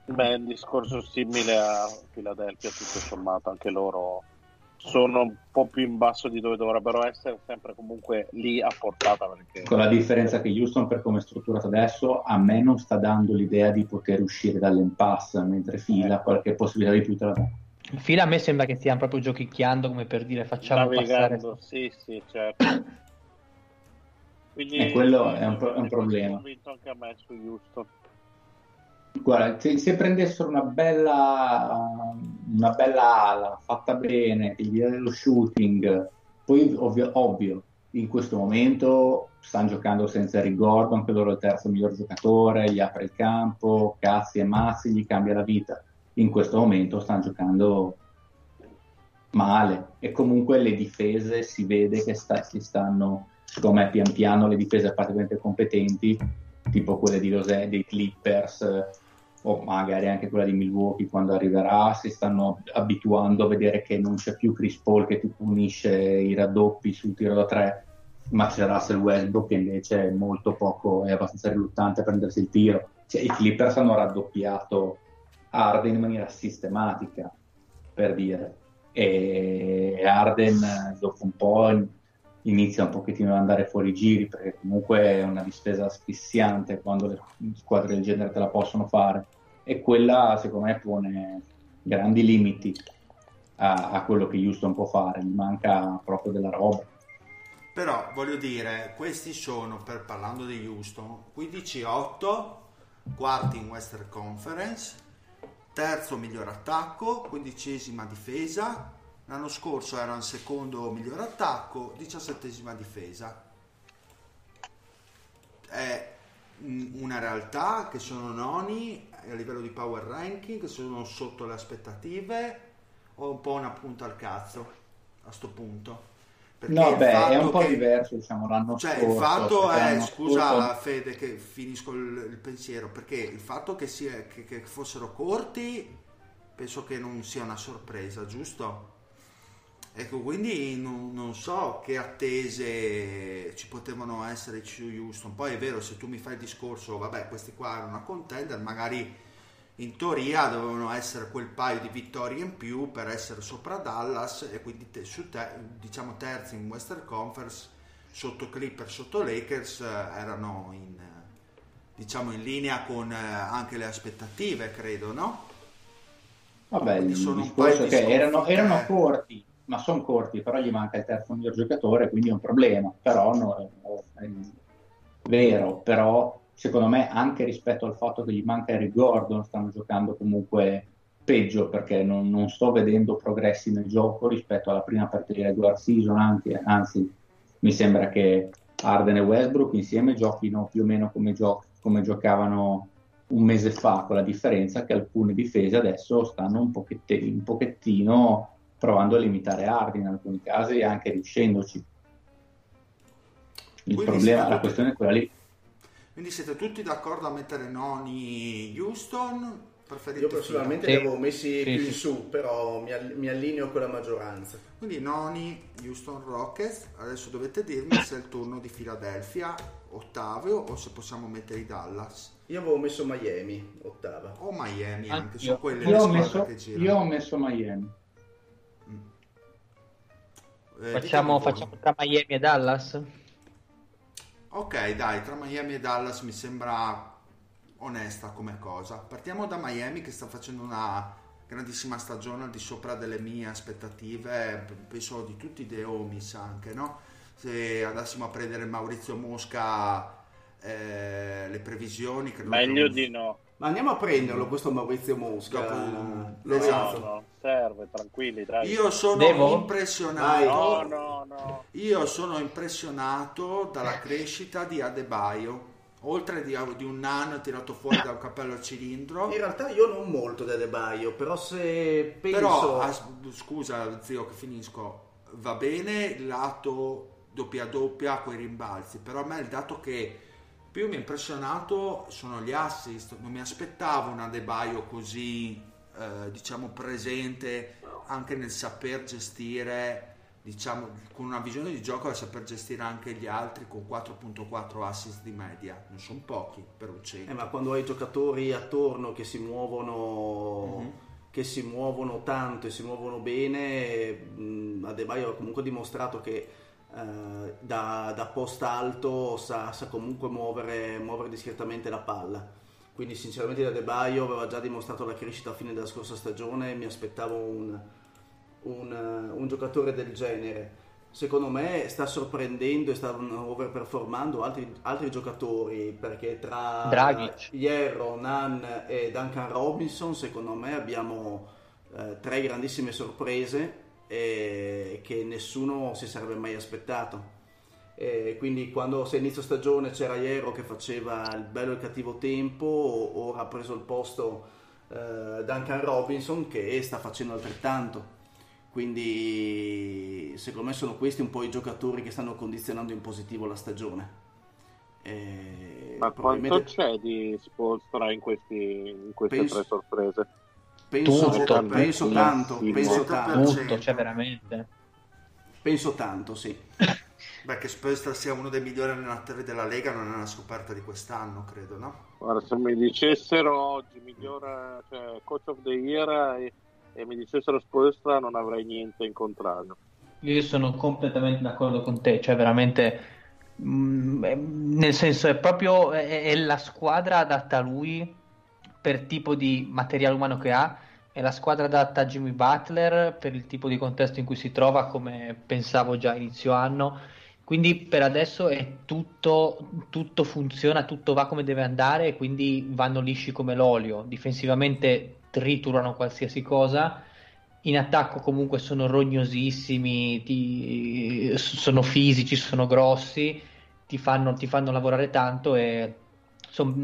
Beh, un discorso simile a Philadelphia, tutto sommato, anche loro sono un po' più in basso di dove dovrebbero essere, sempre comunque lì a portata, perché... con la differenza che Houston, per come è strutturato adesso, a me non sta dando l'idea di poter uscire dall'impasse, mentre Fila qualche possibilità di più te la dà. Fila a me sembra che stiano proprio giochicchiando, come per dire facciamo navigando, passare. Sì, certo. Quindi, e quello è un problema. Convinto anche a me su Houston. Guarda, se prendessero una bella ala fatta bene, che gli dà dello shooting, poi ovvio in questo momento stanno giocando senza Eric Gordon, anche loro il terzo miglior giocatore, gli apre il campo, cazzi e mazzi, gli cambia la vita. In questo momento stanno giocando male e comunque le difese si vede che stanno, secondo me, pian piano le difese apparentemente competenti, tipo quelle di Los Angeles, dei Clippers o magari anche quella di Milwaukee quando arriverà, si stanno abituando a vedere che non c'è più Chris Paul che ti punisce i raddoppi sul tiro da tre, ma c'è Russell Westbrook che invece è molto poco, è abbastanza riluttante a prendersi il tiro. Cioè, i Clippers hanno raddoppiato Harden in maniera sistematica, per dire, e Harden dopo un po' inizia un pochettino ad andare fuori giri, perché comunque è una difesa asfissiante quando le squadre del genere te la possono fare, e quella secondo me pone grandi limiti a quello che Houston può fare, gli manca proprio della roba. Però voglio dire, questi sono, parlando di Houston, 15-8, quarti in Western Conference, terzo miglior attacco, 15ª difesa. L'anno scorso era il secondo miglior attacco, 17ª difesa. È una realtà che sono noni a livello di power ranking, sono sotto le aspettative, o un po' una punta al cazzo a sto punto. Perché no, beh, è un po' diverso, diciamo, l'anno scorso. Cioè, il fatto è, scusa Fede che finisco il pensiero, perché il fatto che fossero corti penso che non sia una sorpresa, giusto? Ecco, quindi non so che attese ci potevano essere su Houston. Poi è vero, se tu mi fai il discorso, vabbè, questi qua erano una contender, magari in teoria dovevano essere quel paio di vittorie in più per essere sopra Dallas, e quindi diciamo terzi in Western Conference, sotto Clippers, sotto Lakers, erano in linea con anche le aspettative, credo, no? Vabbè, quindi sono un paio che erano corti, ma sono corti, però gli manca il terzo miglior giocatore, quindi è un problema. Però no, è vero, però secondo me anche rispetto al fatto che gli manca Eric Gordon stanno giocando comunque peggio, perché non sto vedendo progressi nel gioco rispetto alla prima partita di regular season, anzi mi sembra che Harden e Westbrook insieme giochino più o meno come giocavano un mese fa, con la differenza che alcune difese adesso stanno un pochettino provando a limitare Harden in alcuni casi e anche riuscendoci. Il quindi problema, la questione è quella lì. Quindi siete tutti d'accordo a mettere noni Houston? Io personalmente li avevo messi più in su, però mi allineo con la maggioranza. Quindi noni Houston Rockets, adesso dovete dirmi se è il turno di Philadelphia, Ottavio, o se possiamo mettere i Dallas. Io avevo messo Miami, ottava. O Miami, anche su quelle le squadre che girano. Io ho messo Miami. Facciamo tra Miami e Dallas? Ok, dai, tra Miami e Dallas mi sembra onesta come cosa. Partiamo da Miami, che sta facendo una grandissima stagione al di sopra delle mie aspettative, penso di tutti i The Homies anche, no? Se andassimo a prendere Maurizio Mosca, le previsioni credo meglio di no, ma andiamo a prenderlo questo Maurizio Mosca. Esatto. No, serve, tranquilli, dai. Io sono impressionato dalla crescita di Adebayo, oltre di un nano tirato fuori da un cappello al cilindro. In realtà io non molto da Adebayo, però se penso scusa zio che finisco, va bene il lato doppia doppia coi rimbalzi, però a me il dato che più mi ha impressionato sono gli assist. Non mi aspettavo un Adebayo così diciamo presente anche nel saper gestire, diciamo con una visione di gioco da saper gestire anche gli altri, con 4.4 assist di media, non sono pochi per un centro. Ma quando hai giocatori attorno che si muovono che si muovono tanto e si muovono bene, Adebayo ha comunque dimostrato che da post alto sa comunque muovere discretamente la palla. Quindi sinceramente Adebayo aveva già dimostrato la crescita a fine della scorsa stagione, mi aspettavo un giocatore del genere. Secondo me sta sorprendendo e sta overperformando altri giocatori, perché tra Dragic, Hierro, Nan e Duncan Robinson secondo me abbiamo tre grandissime sorprese che nessuno si sarebbe mai aspettato. E quindi quando a inizio stagione c'era Hierro che faceva il bello e il cattivo tempo, ora ha preso il posto Duncan Robinson che sta facendo altrettanto. Quindi secondo me sono questi un po' i giocatori che stanno condizionando in positivo la stagione. Ma probabilmente... quanto c'è di Spoelstra in queste tre sorprese? Penso tanto, cioè veramente. Penso tanto, sì. Beh, che Spoelstra sia uno dei migliori allenatori della Lega non è una scoperta di quest'anno, credo, no? Guarda, se mi dicessero oggi migliora, cioè, coach of the year e mi dicessero Spoelstra non avrei niente in contrario. Io sono completamente d'accordo con te, cioè veramente nel senso è proprio è la squadra adatta a lui per tipo di materiale umano che ha, è la squadra adatta a Jimmy Butler per il tipo di contesto in cui si trova, come pensavo già inizio anno. Quindi per adesso è tutto funziona, tutto va come deve andare e quindi vanno lisci come l'olio. Difensivamente triturano qualsiasi cosa, in attacco comunque sono rognosissimi, sono fisici, sono grossi, ti fanno lavorare tanto e sono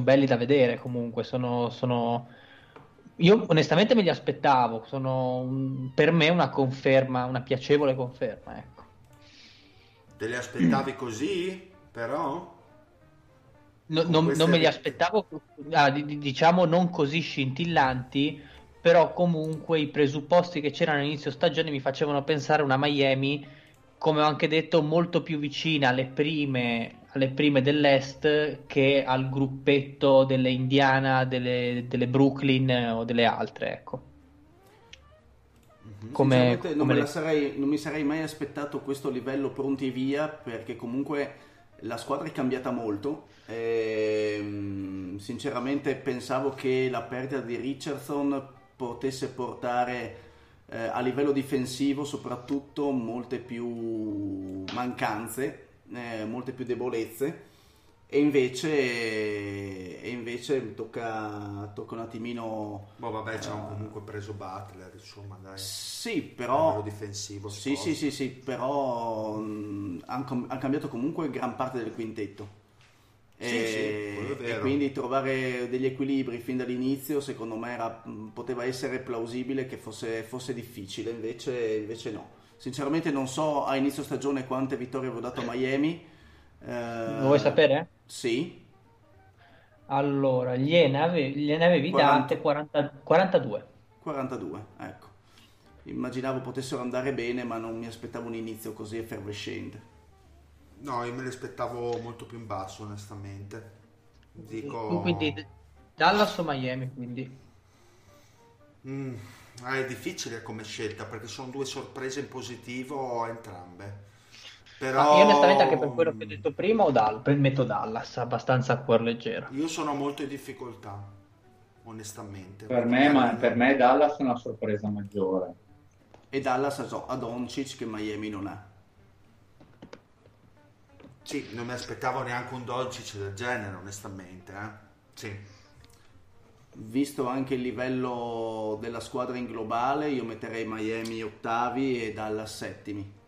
belli da vedere comunque. Io onestamente me li aspettavo, per me una conferma, una piacevole conferma, ecco. Te li aspettavi così? Però? No, non me li aspettavo, diciamo non così scintillanti, però comunque i presupposti che c'erano all'inizio stagione mi facevano pensare una Miami, come ho anche detto, molto più vicina alle prime dell'est che al gruppetto delle Indiana, delle Brooklyn o delle altre, ecco. Sinceramente non mi sarei mai aspettato questo livello pronti via, perché comunque la squadra è cambiata molto e, sinceramente pensavo che la perdita di Richardson potesse portare a livello difensivo soprattutto molte più mancanze, molte più debolezze, E invece tocca un attimino. Boh, vabbè, ci hanno comunque preso Butler, insomma, dai. Sì, però lo difensivo. Sì, però hanno cambiato comunque gran parte del quintetto. Sì, e quindi trovare degli equilibri fin dall'inizio, secondo me, poteva essere plausibile che fosse difficile, invece no. Sinceramente non so a inizio stagione quante vittorie avevo dato a Miami. Lo vuoi sapere? Sì. Allora, gliene avevi date 42. 42, ecco. Immaginavo potessero andare bene, ma non mi aspettavo un inizio così effervescente. No, io me lo aspettavo molto più in basso, onestamente. Dico... Quindi Dallas o Miami, quindi? È difficile come scelta, perché sono due sorprese in positivo entrambe. Però... io onestamente anche per quello che ho detto prima metto Dallas abbastanza a cuor leggero. Io sono molto in difficoltà, onestamente. Per me Dallas è una sorpresa maggiore. E Dallas ha Doncic che Miami non ha. Sì, non mi aspettavo neanche un Doncic del genere, onestamente. Sì. Visto anche il livello della squadra in globale, io metterei Miami ottavi e Dallas settimi.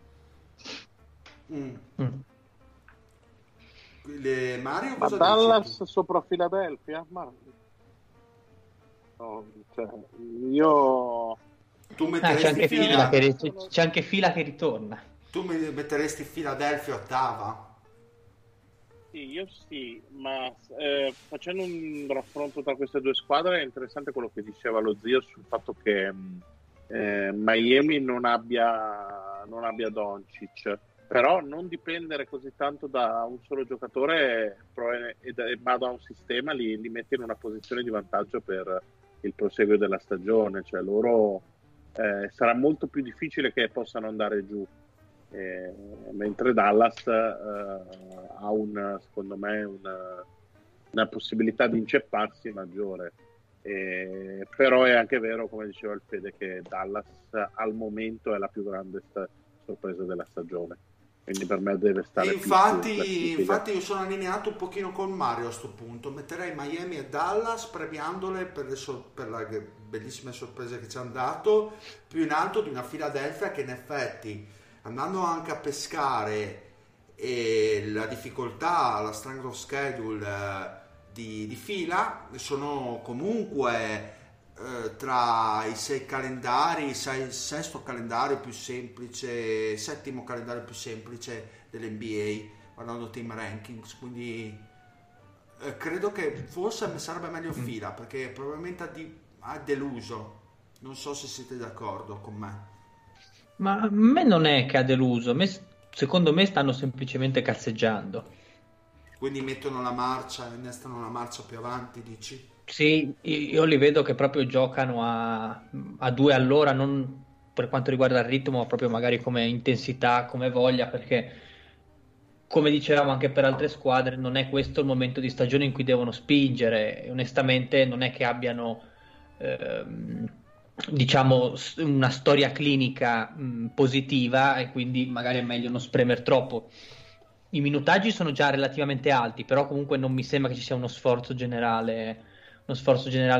Mario, ma cosa Dallas dice? Sopra Philadelphia? No, cioè, io tu metteresti c'è anche Fila che ritorna. Tu metteresti Philadelphia ottava? Sì, io sì, ma facendo un raffronto tra queste due squadre è interessante quello che diceva lo zio sul fatto che Miami non abbia Doncic. Però non dipendere così tanto da un solo giocatore ma da un sistema li mette in una posizione di vantaggio per il proseguo della stagione. Cioè loro sarà molto più difficile che possano andare giù, mentre Dallas ha secondo me una possibilità di incepparsi maggiore. Però è anche vero, come diceva il Fede, che Dallas al momento è la più grande sorpresa della stagione. Quindi per me deve stare. Infatti io sono allineato un pochino con Mario a sto punto. Metterei Miami e Dallas premiandole per le bellissime sorprese che ci hanno dato, più in alto di una Philadelphia che in effetti, andando anche a pescare la difficoltà, la strength of schedule di Fila, sono comunque tra i sei calendari, il sesto calendario più semplice, settimo calendario più semplice dell'NBA, guardando team rankings. Quindi credo che forse sarebbe meglio Fila, perché probabilmente ha deluso. Non so se siete d'accordo con me. Ma a me non è che ha deluso, secondo me stanno semplicemente cazzeggiando. Quindi mettono la marcia, innestano la marcia più avanti, dici? Sì, io li vedo che proprio giocano a due all'ora, non per quanto riguarda il ritmo, ma proprio magari come intensità, come voglia, perché come dicevamo anche per altre squadre non è questo il momento di stagione in cui devono spingere. Onestamente non è che abbiano diciamo una storia clinica positiva, e quindi magari è meglio non spremer troppo. I minutaggi sono già relativamente alti, però comunque non mi sembra che ci sia uno sforzo generale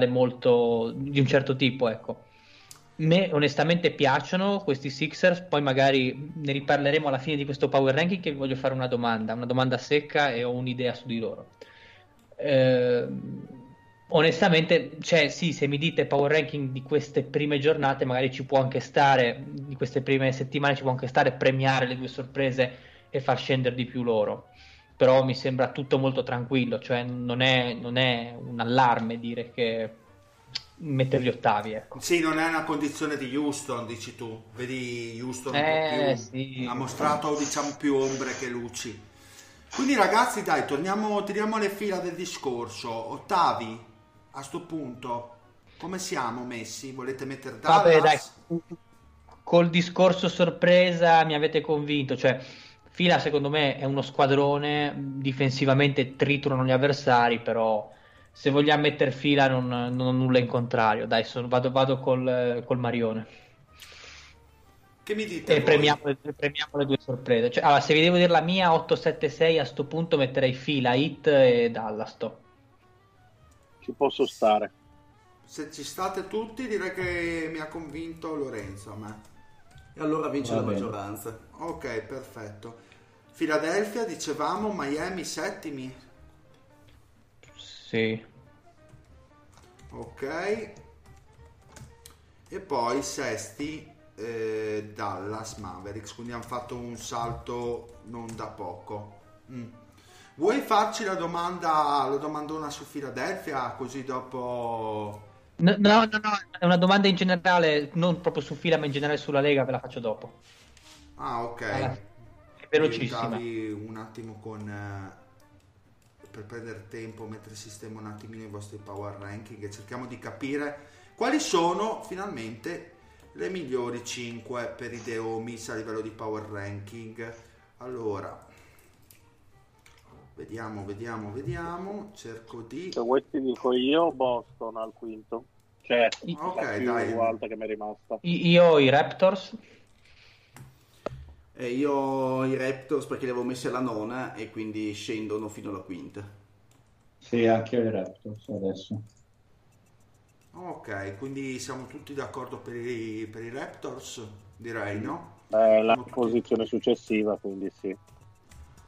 molto di un certo tipo, ecco. Me onestamente piacciono questi Sixers, poi magari ne riparleremo alla fine di questo power ranking, che vi voglio fare una domanda secca e ho un'idea su di loro. Onestamente, cioè sì, se mi dite power ranking di queste prime giornate magari ci può anche stare, di queste prime settimane ci può anche stare, premiare le due sorprese e far scendere di più loro. Però mi sembra tutto molto tranquillo, cioè non è un allarme dire che metterli ottavi, ecco. Sì, non è una condizione di Houston, dici tu. Vedi Houston un po' più, sì, ha mostrato diciamo più ombre che luci. Quindi ragazzi, dai, tiriamo le fila del discorso. Ottavi, a sto punto come siamo messi? Volete mettere Dallas? Vabbè, dai. Col discorso sorpresa mi avete convinto, cioè Fila secondo me è uno squadrone, difensivamente triturano gli avversari, però se vogliamo mettere Fila non ho nulla in contrario. Dai, vado col Marione. Che mi dite? E premiamo le due sorprese. Cioè, allora, se vi devo dire la mia 876, a sto punto metterei fila Hit e Dallas. Ci posso stare. Se ci state tutti, direi che mi ha convinto Lorenzo. Ma... e allora vince la maggioranza. Ok, perfetto. Philadelphia, dicevamo, Miami settimi. Sì. Ok. E poi sesti Dallas Mavericks, quindi hanno fatto un salto non da poco. Vuoi farci la domanda, la domandona su Philadelphia, così dopo? No, è una domanda in generale, non proprio su Fila, ma in generale sulla Lega, ve la faccio dopo. Ah, ok. È velocissima. Un attimo con per prendere tempo, mentre sistemo un attimino i vostri power ranking e cerchiamo di capire quali sono finalmente le migliori 5 per i The Homies a livello di power ranking. Allora, vediamo. Cerco di... se vuoi ti dico io Boston al quinto. Cioè, okay, la più alta che mi è rimasta. Io ho i Raptors. E io ho i Raptors perché li avevo messi alla nona e quindi scendono fino alla quinta. Sì, anche io i Raptors adesso. Ok, quindi siamo tutti d'accordo per i Raptors, direi, no? La posizione successiva, quindi sì.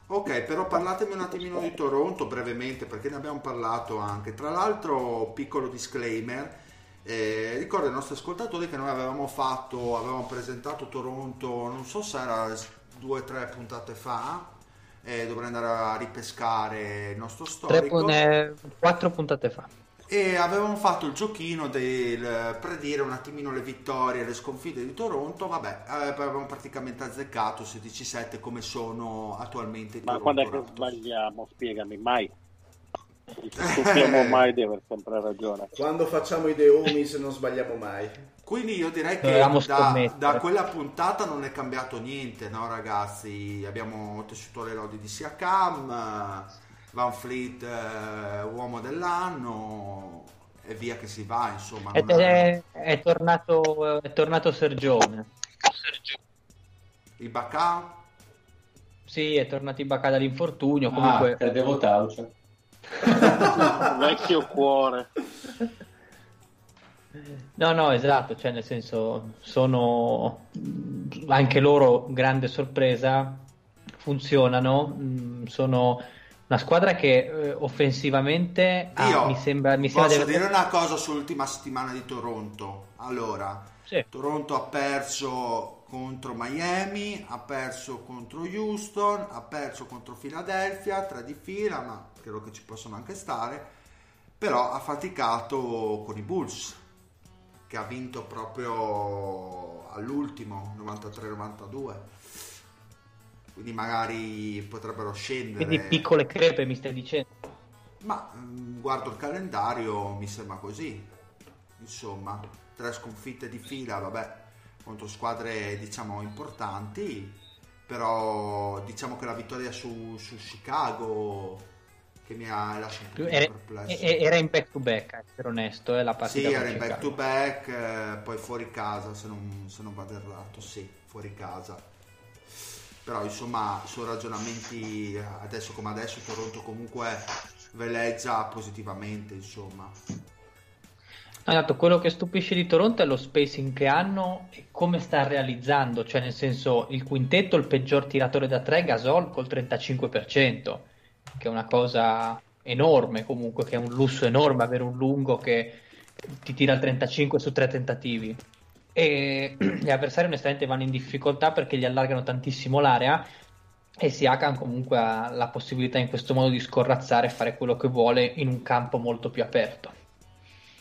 Ok, però parlatemi un attimino di Toronto brevemente, perché ne abbiamo parlato anche. Tra l'altro, piccolo disclaimer, ricordo ai nostri ascoltatori che noi avevamo presentato Toronto, non so se era 2 o 3 puntate fa, dovrei andare a ripescare il nostro storico. 4 puntate fa. E avevamo fatto il giochino del predire un attimino le vittorie e le sconfitte di Toronto. Vabbè, avevamo praticamente azzeccato 16-7 come sono attualmente. Ma Toronto, quando è che sbagliamo? Spiegami, mai. Non sappiamo mai di aver sempre ragione. Quando facciamo i The Homies non sbagliamo mai. Quindi io direi che da quella puntata non è cambiato niente, no ragazzi? Abbiamo tessuto le lodi di Siakam, Van Fleet uomo dell'anno e via che si va, insomma. È tornato Sergione. Ibaka? Sì, è tornato Ibaka dall'infortunio. Comunque credevo Taucia. Vecchio cuore. No, esatto, cioè nel senso sono anche loro grande sorpresa, funzionano, sono una squadra che offensivamente mi sembra dire una cosa sull'ultima settimana di Toronto. Allora, sì. Toronto ha perso contro Miami, ha perso contro Houston, ha perso contro Philadelphia, 3 di fila, ma credo che ci possono anche stare. Però ha faticato con i Bulls, che ha vinto proprio all'ultimo 93-92. Quindi magari potrebbero scendere. Quindi piccole crepe mi stai dicendo? Ma guardo il calendario, mi sembra così. Insomma, 3 sconfitte di fila, vabbè, contro squadre diciamo importanti, però diciamo che la vittoria su Chicago che mi ha lasciato perplesso. Era in back to back, per onesto, la partita. Sì, era in back to back, poi fuori casa, se non vado errato, sì, fuori casa. Però insomma sono ragionamenti, adesso come adesso Toronto comunque veleggia positivamente, insomma. Esatto, quello che stupisce di Toronto è lo spacing che hanno e come sta realizzando, cioè nel senso il quintetto, il peggior tiratore da 3 Gasol col 35%, che è una cosa enorme comunque, che è un lusso enorme avere un lungo che ti tira il 35 su 3 tentativi. E gli avversari onestamente vanno in difficoltà perché gli allargano tantissimo l'area e Siakam comunque ha la possibilità in questo modo di scorrazzare e fare quello che vuole in un campo molto più aperto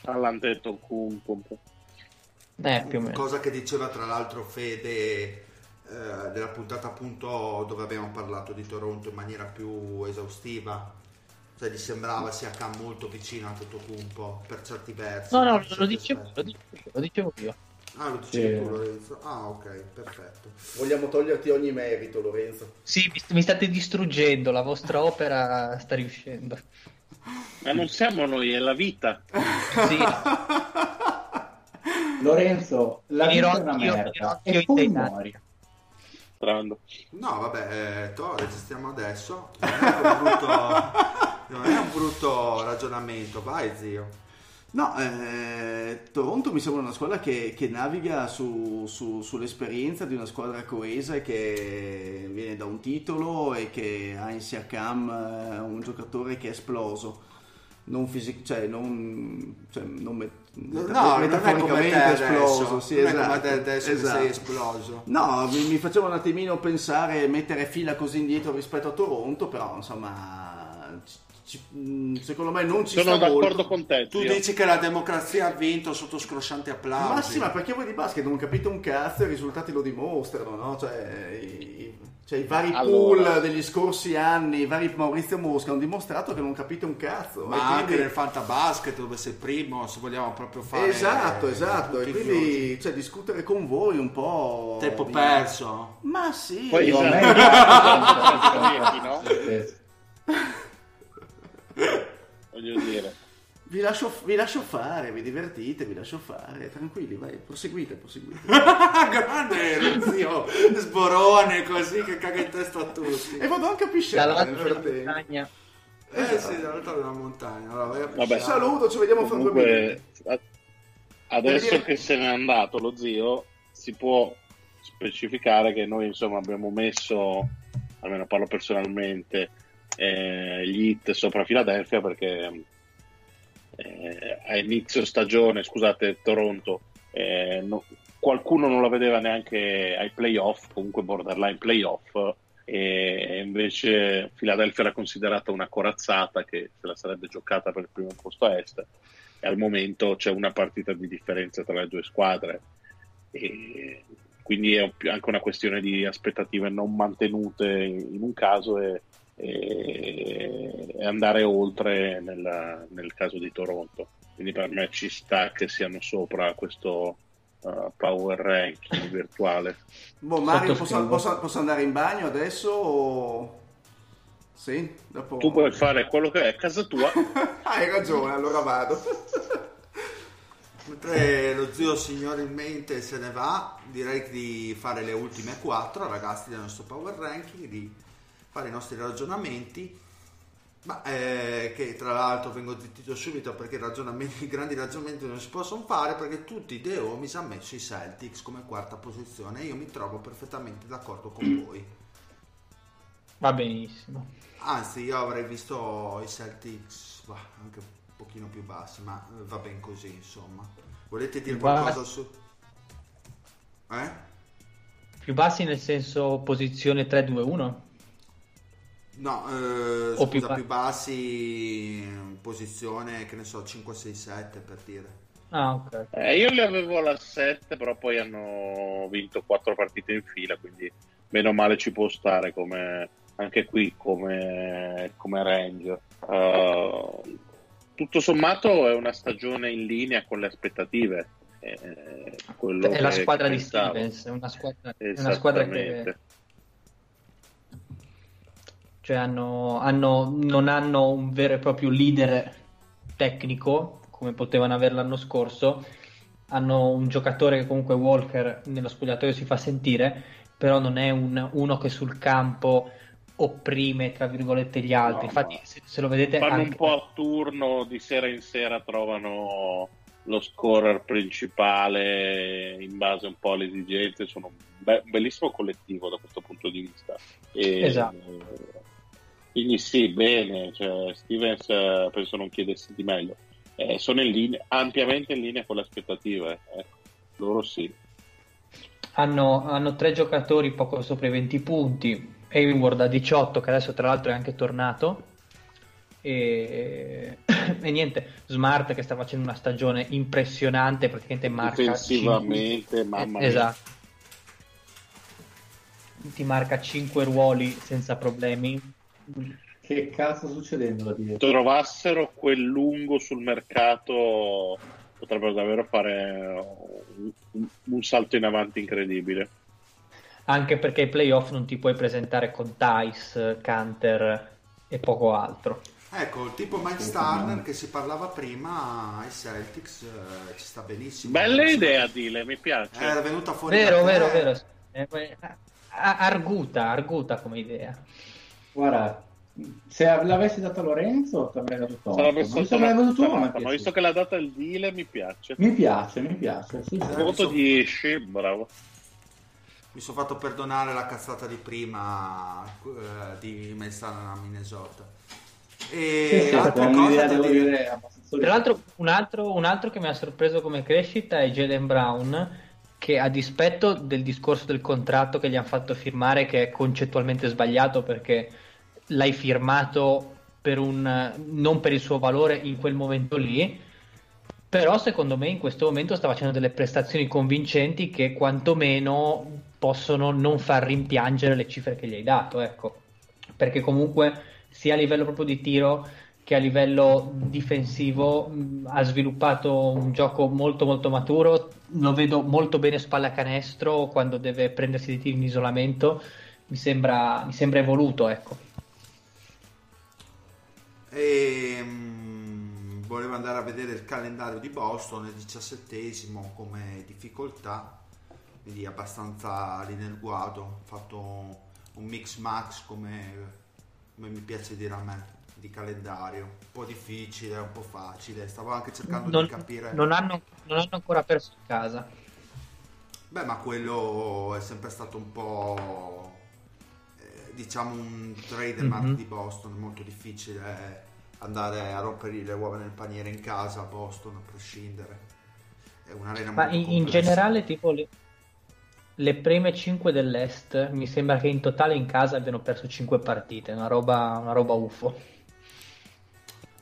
all'Antetokounmpo, più o meno. Cosa che diceva tra l'altro Fede nella puntata appunto dove abbiamo parlato di Toronto in maniera più esaustiva, cioè gli sembrava Siakam molto vicino a Antetokounmpo per certi versi. Lo dicevo io. Ah, lo dicevi tu, Lorenzo. Ah, ok, perfetto. Vogliamo toglierti ogni merito, Lorenzo. Sì, mi state distruggendo, la vostra opera sta riuscendo. Ma non siamo noi, è la vita. Sì. Lorenzo, la vita è una merda e poi muori. No, vabbè, resistiamo adesso. Non è un brutto ragionamento, vai zio. No, Toronto mi sembra una squadra che naviga sull'esperienza di una squadra coesa che viene da un titolo e che ha in Siakam un giocatore che è esploso. Non fisico, metaforicamente non è esploso. Sì, non esatto, è come te adesso esatto. Che sei esploso. No, mi faceva un attimino pensare, mettere fila così indietro rispetto a Toronto, però insomma, secondo me non ci sono d'accordo molto. Con te. Tu dici che la democrazia ha vinto sotto scroscianti applausi. Ma sì, ma perché voi di basket non capite un cazzo e i risultati lo dimostrano, no? Cioè i vari pool degli scorsi anni, i vari Maurizio Mosca hanno dimostrato che non capite un cazzo. Ma quindi... anche nel Fantabasket dove sei primo, se vogliamo proprio fare... Esatto, e quindi cioè, discutere con voi un po'... Tempo perso. Ma sì. Poi io no? Voglio dire... Vi lascio fare, vi divertite, vi lascio fare, tranquilli, vai, proseguite. Grande, zio, sborone così che caga in testa a tutti. E vado anche a pisciare. Dall'altra montagna. Sì, dall'altra della montagna. Allora, vabbè. Saluto, ci vediamo fra 2 minuti. Adesso dire... che se n'è andato lo zio, si può specificare che noi insomma abbiamo messo, almeno parlo personalmente, gli hit sopra Philadelphia perché... a inizio stagione, scusate, Toronto qualcuno non la vedeva neanche ai playoff, comunque borderline playoff, e invece Philadelphia era considerata una corazzata che se la sarebbe giocata per il primo posto a est, e al momento c'è una partita di differenza tra le due squadre e quindi è anche una questione di aspettative non mantenute in un caso e andare oltre nel caso di Toronto, quindi per me ci sta che siano sopra questo power ranking virtuale. Mario posso andare in bagno adesso o... sì, dopo... tu puoi fare quello che è a casa tua. Hai ragione, allora vado. Mentre lo zio signorilmente se ne va, direi di fare le ultime 4 ragazzi del nostro power ranking, di fare i nostri ragionamenti, ma che tra l'altro vengo zittito subito perché i grandi ragionamenti non si possono fare perché tutti The Homies hanno messo i Celtics come quarta posizione e io mi trovo perfettamente d'accordo con voi. Va benissimo. Anzi, io avrei visto i Celtics anche un pochino più bassi, ma va ben così, insomma. Volete dire qualcosa su... Più bassi nel senso posizione 3-2-1? No, o più bassi, posizione che ne so, 5-6-7 per dire. Ah, ok. Io li avevo alla 7, però poi hanno vinto 4 partite in fila, quindi meno male ci può stare come anche qui come range. Tutto sommato è una stagione in linea con le aspettative. È la squadra di Stevens, è una squadra che... cioè non hanno un vero e proprio leader tecnico come potevano avere l'anno scorso, hanno un giocatore che comunque Walker nello spogliatoio si fa sentire, però non è uno che sul campo opprime tra virgolette gli altri. No, infatti se lo vedete fanno anche... un po' a turno, di sera in sera trovano lo scorer principale in base un po' alle esigenze, sono un bellissimo collettivo da questo punto di vista e... esatto. Quindi sì, bene, cioè, Stevens penso non chiedesse di meglio, sono in linea, ampiamente in linea con le aspettative, ecco. Loro sì. Hanno 3 giocatori poco sopra i 20 punti, Hayward a 18 che adesso tra l'altro è anche tornato e niente, Smart che sta facendo una stagione impressionante, praticamente marca difensivamente 5... mamma mia. Esatto, ti marca 5 ruoli senza problemi. Che cazzo sta succedendo? Trovassero quel lungo sul mercato potrebbero davvero fare un salto in avanti incredibile, anche perché ai playoff non ti puoi presentare con Tice, Canter e poco altro. Ecco, tipo Mike Starner che si parlava prima, ai Celtics ci sta benissimo. Bella idea, Dile, mi piace. Era venuta fuori. Vero. Arguta come idea. Guarda, se l'avessi data a Lorenzo ti avrei dato Tom. Ma visto che l'ha data il Dile, mi piace. Mi piace. Sì, voto 10, bravo. Mi sono fatto perdonare la cazzata di prima di Messana Minnesota. E sì, altra cosa da dire. Tra l'altro un altro che mi ha sorpreso come crescita è Jaylen Brown, che a dispetto del discorso del contratto che gli hanno fatto firmare, che è concettualmente sbagliato perché l'hai firmato per non per il suo valore in quel momento lì, però secondo me in questo momento sta facendo delle prestazioni convincenti che quantomeno possono non far rimpiangere le cifre che gli hai dato, ecco, perché comunque sia a livello proprio di tiro che a livello difensivo ha sviluppato un gioco molto molto maturo. Lo vedo molto bene spallacanestro quando deve prendersi dei tiri in isolamento, mi sembra evoluto, ecco. Volevo andare a vedere il calendario di Boston, il 17° come difficoltà, quindi abbastanza rinerguato. Ho fatto un mix max come mi piace dire a me, di calendario, un po' difficile, un po' facile. Stavo anche cercando di capire. Non hanno ancora perso in casa. Beh, ma quello è sempre stato un po', diciamo, un trademark di Boston, molto difficile andare a rompere le uova nel paniere in casa a Boston, a prescindere. È un'arena ma molto in generale, tipo le prime 5 dell'Est mi sembra che in totale in casa abbiano perso 5 partite, una roba UFO.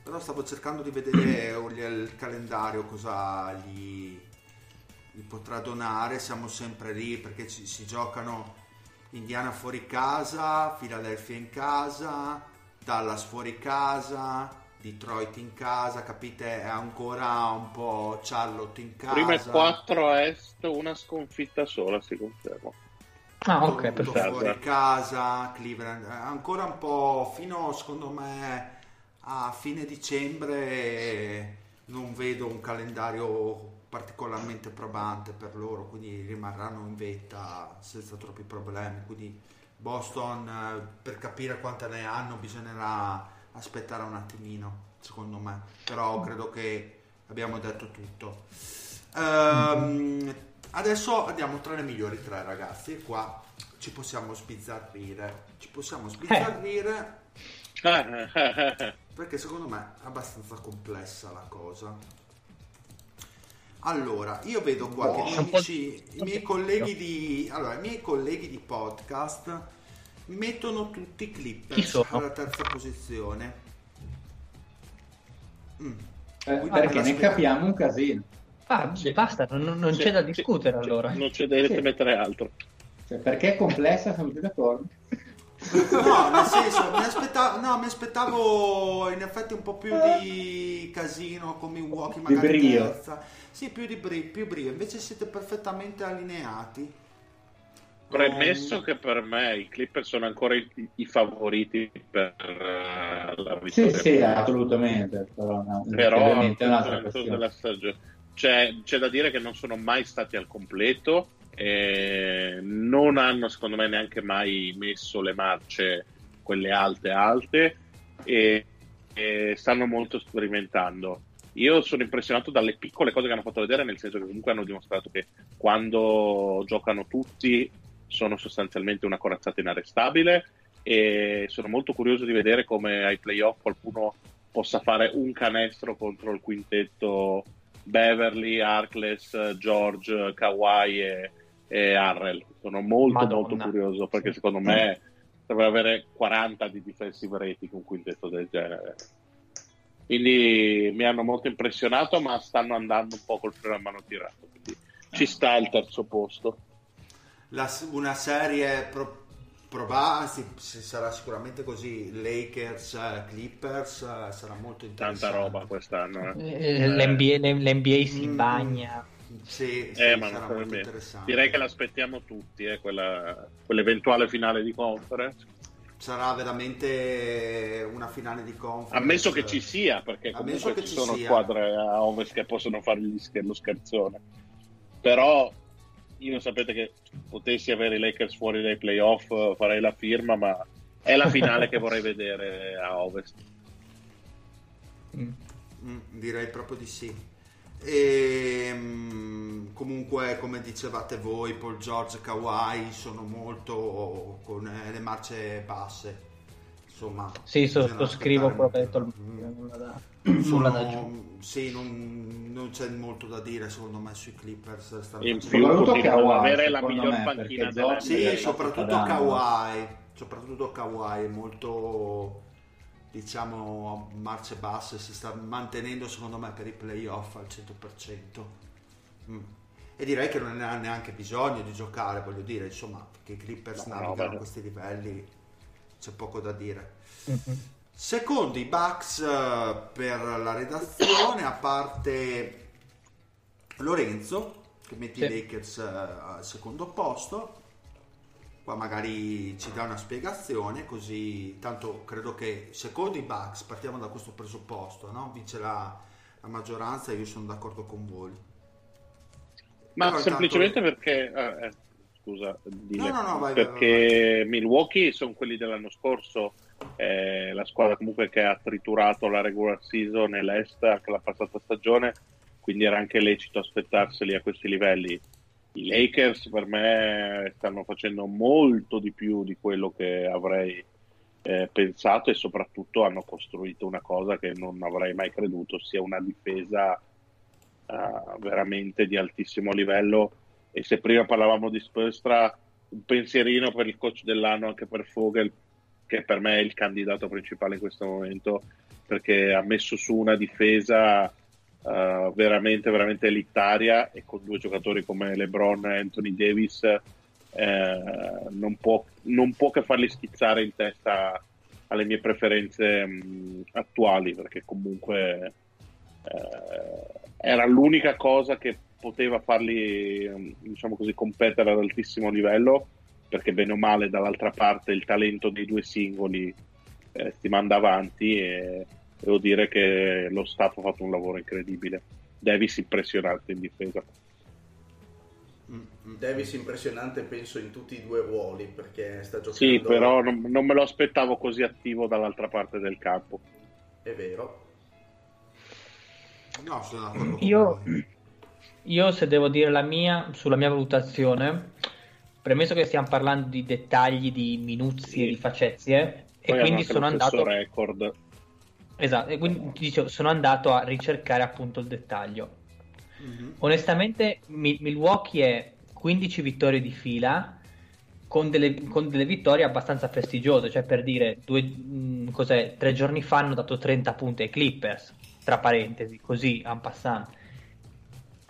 Però stavo cercando di vedere il calendario, cosa gli potrà donare. Siamo sempre lì perché si giocano Indiana fuori casa, Philadelphia in casa, Dallas fuori casa, Detroit in casa, capite? È ancora un po' Charlotte in casa. Prima 4 a est, una sconfitta sola, si conferma. Ah, ok, perfetto. Fuori casa, Cleveland, ancora un po' fino, secondo me, a fine dicembre non vedo un calendario particolarmente probante per loro, quindi rimarranno in vetta senza troppi problemi, quindi Boston, per capire quanta ne hanno, bisognerà aspettare un attimino, secondo me. Però credo che abbiamo detto tutto. Adesso andiamo tra le migliori tre, ragazzi, e qua ci possiamo sbizzarrire. Perché secondo me è abbastanza complessa la cosa. Allora, io vedo qua che amici, i miei colleghi di podcast mi mettono tutti i Clippers alla terza posizione. Perché ne capiamo un casino. Basta, non c'è da discutere, allora. Non c'è da mettere altro. Cioè, perché è complessa, sono d'accordo. No, nel senso, mi aspettavo in effetti un po' più di casino come Milwaukee, magari terza. Sì, più brio. Invece siete perfettamente allineati. Premesso che per me i Clippers sono ancora i favoriti per la vittoria. Sì, assolutamente. Però ovviamente è un'altra questione. C'è da dire che non sono mai stati al completo. Non hanno, secondo me, neanche mai messo le marce quelle alte e stanno molto sperimentando. Io sono impressionato dalle piccole cose che hanno fatto vedere, nel senso che comunque hanno dimostrato che quando giocano tutti sono sostanzialmente una corazzata inarrestabile, e sono molto curioso di vedere come ai playoff qualcuno possa fare un canestro contro il quintetto Beverly, Harkless, George, Kawhi e Harrell. Sono molto molto curioso, perché secondo me dovrebbe avere 40 di defensive rating un quintetto del genere. Quindi mi hanno molto impressionato, ma stanno andando un po' col freno a mano tirato, quindi ci sta il terzo posto. Una serie sarà sicuramente così. Lakers, Clippers, sarà molto interessante. Tanta roba quest'anno. L'NBA si bagna. Sì, ma sarà molto interessante. Direi che l'aspettiamo tutti, quell'eventuale finale di conference. sarà veramente una finale di conference. Ammesso che ci sia, perché comunque ci sono squadre a Ovest che possono fare lo scherzone. Però io, sapete, che potessi avere i Lakers fuori dai playoff farei la firma, ma è la finale che vorrei vedere a Ovest. Direi proprio di sì. E comunque, come dicevate voi, Paul George e Kawhi sono molto con le marce basse, insomma. Sì, sottoscrivo quello che ha detto il... Sì, non c'è molto da dire secondo me sui Clippers. Soprattutto Kawhi, avere la miglior panchina della Sì, soprattutto Kawhi. Soprattutto Kawhi è molto, diciamo, marce basse, si sta mantenendo secondo me per i playoff al 100%. E direi che non ne ha neanche bisogno di giocare, voglio dire, insomma, perché i Clippers navigano a questi livelli, c'è poco da dire. Secondo i Bucks per la redazione, a parte Lorenzo che mette i Lakers al secondo posto. Qua magari ci dà una spiegazione, così tanto credo che secondo i Bucks, partiamo da questo presupposto, no? Vince la maggioranza, io sono d'accordo con voi. Ma allora, semplicemente tanto... perché scusa, Dile, no, vai. Milwaukee sono quelli dell'anno scorso, la squadra comunque che ha triturato la regular season e l'est anche la passata stagione, quindi era anche lecito aspettarseli a questi livelli. I Lakers per me stanno facendo molto di più di quello che avrei pensato, e soprattutto hanno costruito una cosa che non avrei mai creduto, sia una difesa veramente di altissimo livello. E se prima parlavamo di Spoelstra, un pensierino per il coach dell'anno anche per Vogel, che per me è il candidato principale in questo momento, perché ha messo su una difesa veramente veramente elitaria, e con due giocatori come LeBron e Anthony Davis non può che farli schizzare in testa alle mie preferenze attuali, perché comunque era l'unica cosa che poteva farli, diciamo così, competere ad altissimo livello, perché bene o male dall'altra parte il talento dei due singoli si manda avanti, e devo dire che lo staff ha fatto un lavoro incredibile. Davis impressionante in difesa. Davis impressionante, penso, in tutti e due i ruoli, perché sta giocando... Sì, però non me lo aspettavo così attivo dall'altra parte del campo. È vero. No, sono d'accordo. Io, se devo dire la mia, sulla mia valutazione, premesso che stiamo parlando di dettagli, di minuzie, di facezie, poi e quindi sono andato... record. Esatto, e quindi dicevo, sono andato a ricercare appunto il dettaglio. Onestamente Milwaukee è 15 vittorie di fila con delle vittorie abbastanza prestigiose, cioè, per dire, 3 giorni fa hanno dato 30 punti ai Clippers, tra parentesi, così en passant.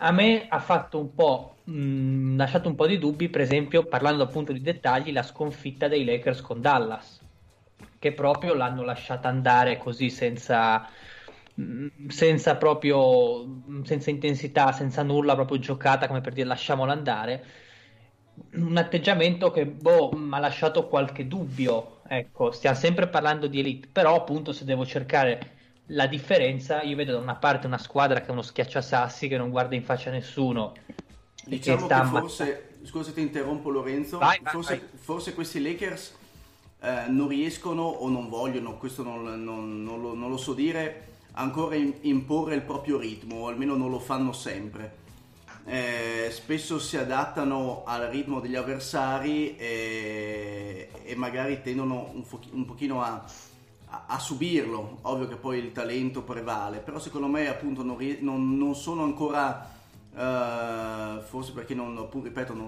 A me ha fatto un po' lasciato un po' di dubbi, per esempio, parlando appunto di dettagli, la sconfitta dei Lakers con Dallas, che proprio l'hanno lasciata andare così, senza proprio, senza intensità, senza nulla, proprio giocata, come per dire lasciamola andare. Un atteggiamento che mi ha lasciato qualche dubbio. Ecco, stiamo sempre parlando di elite, però appunto se devo cercare la differenza, io vedo da una parte una squadra che è uno schiacciasassi, che non guarda in faccia a nessuno. Diciamo che forse, scusa ti interrompo Lorenzo, forse questi Lakers non riescono o non vogliono, questo non lo so dire, ancora imporre il proprio ritmo, o almeno non lo fanno sempre. Spesso si adattano al ritmo degli avversari e magari tendono un pochino a subirlo. Ovvio che poi il talento prevale, però secondo me appunto non sono ancora, forse perché non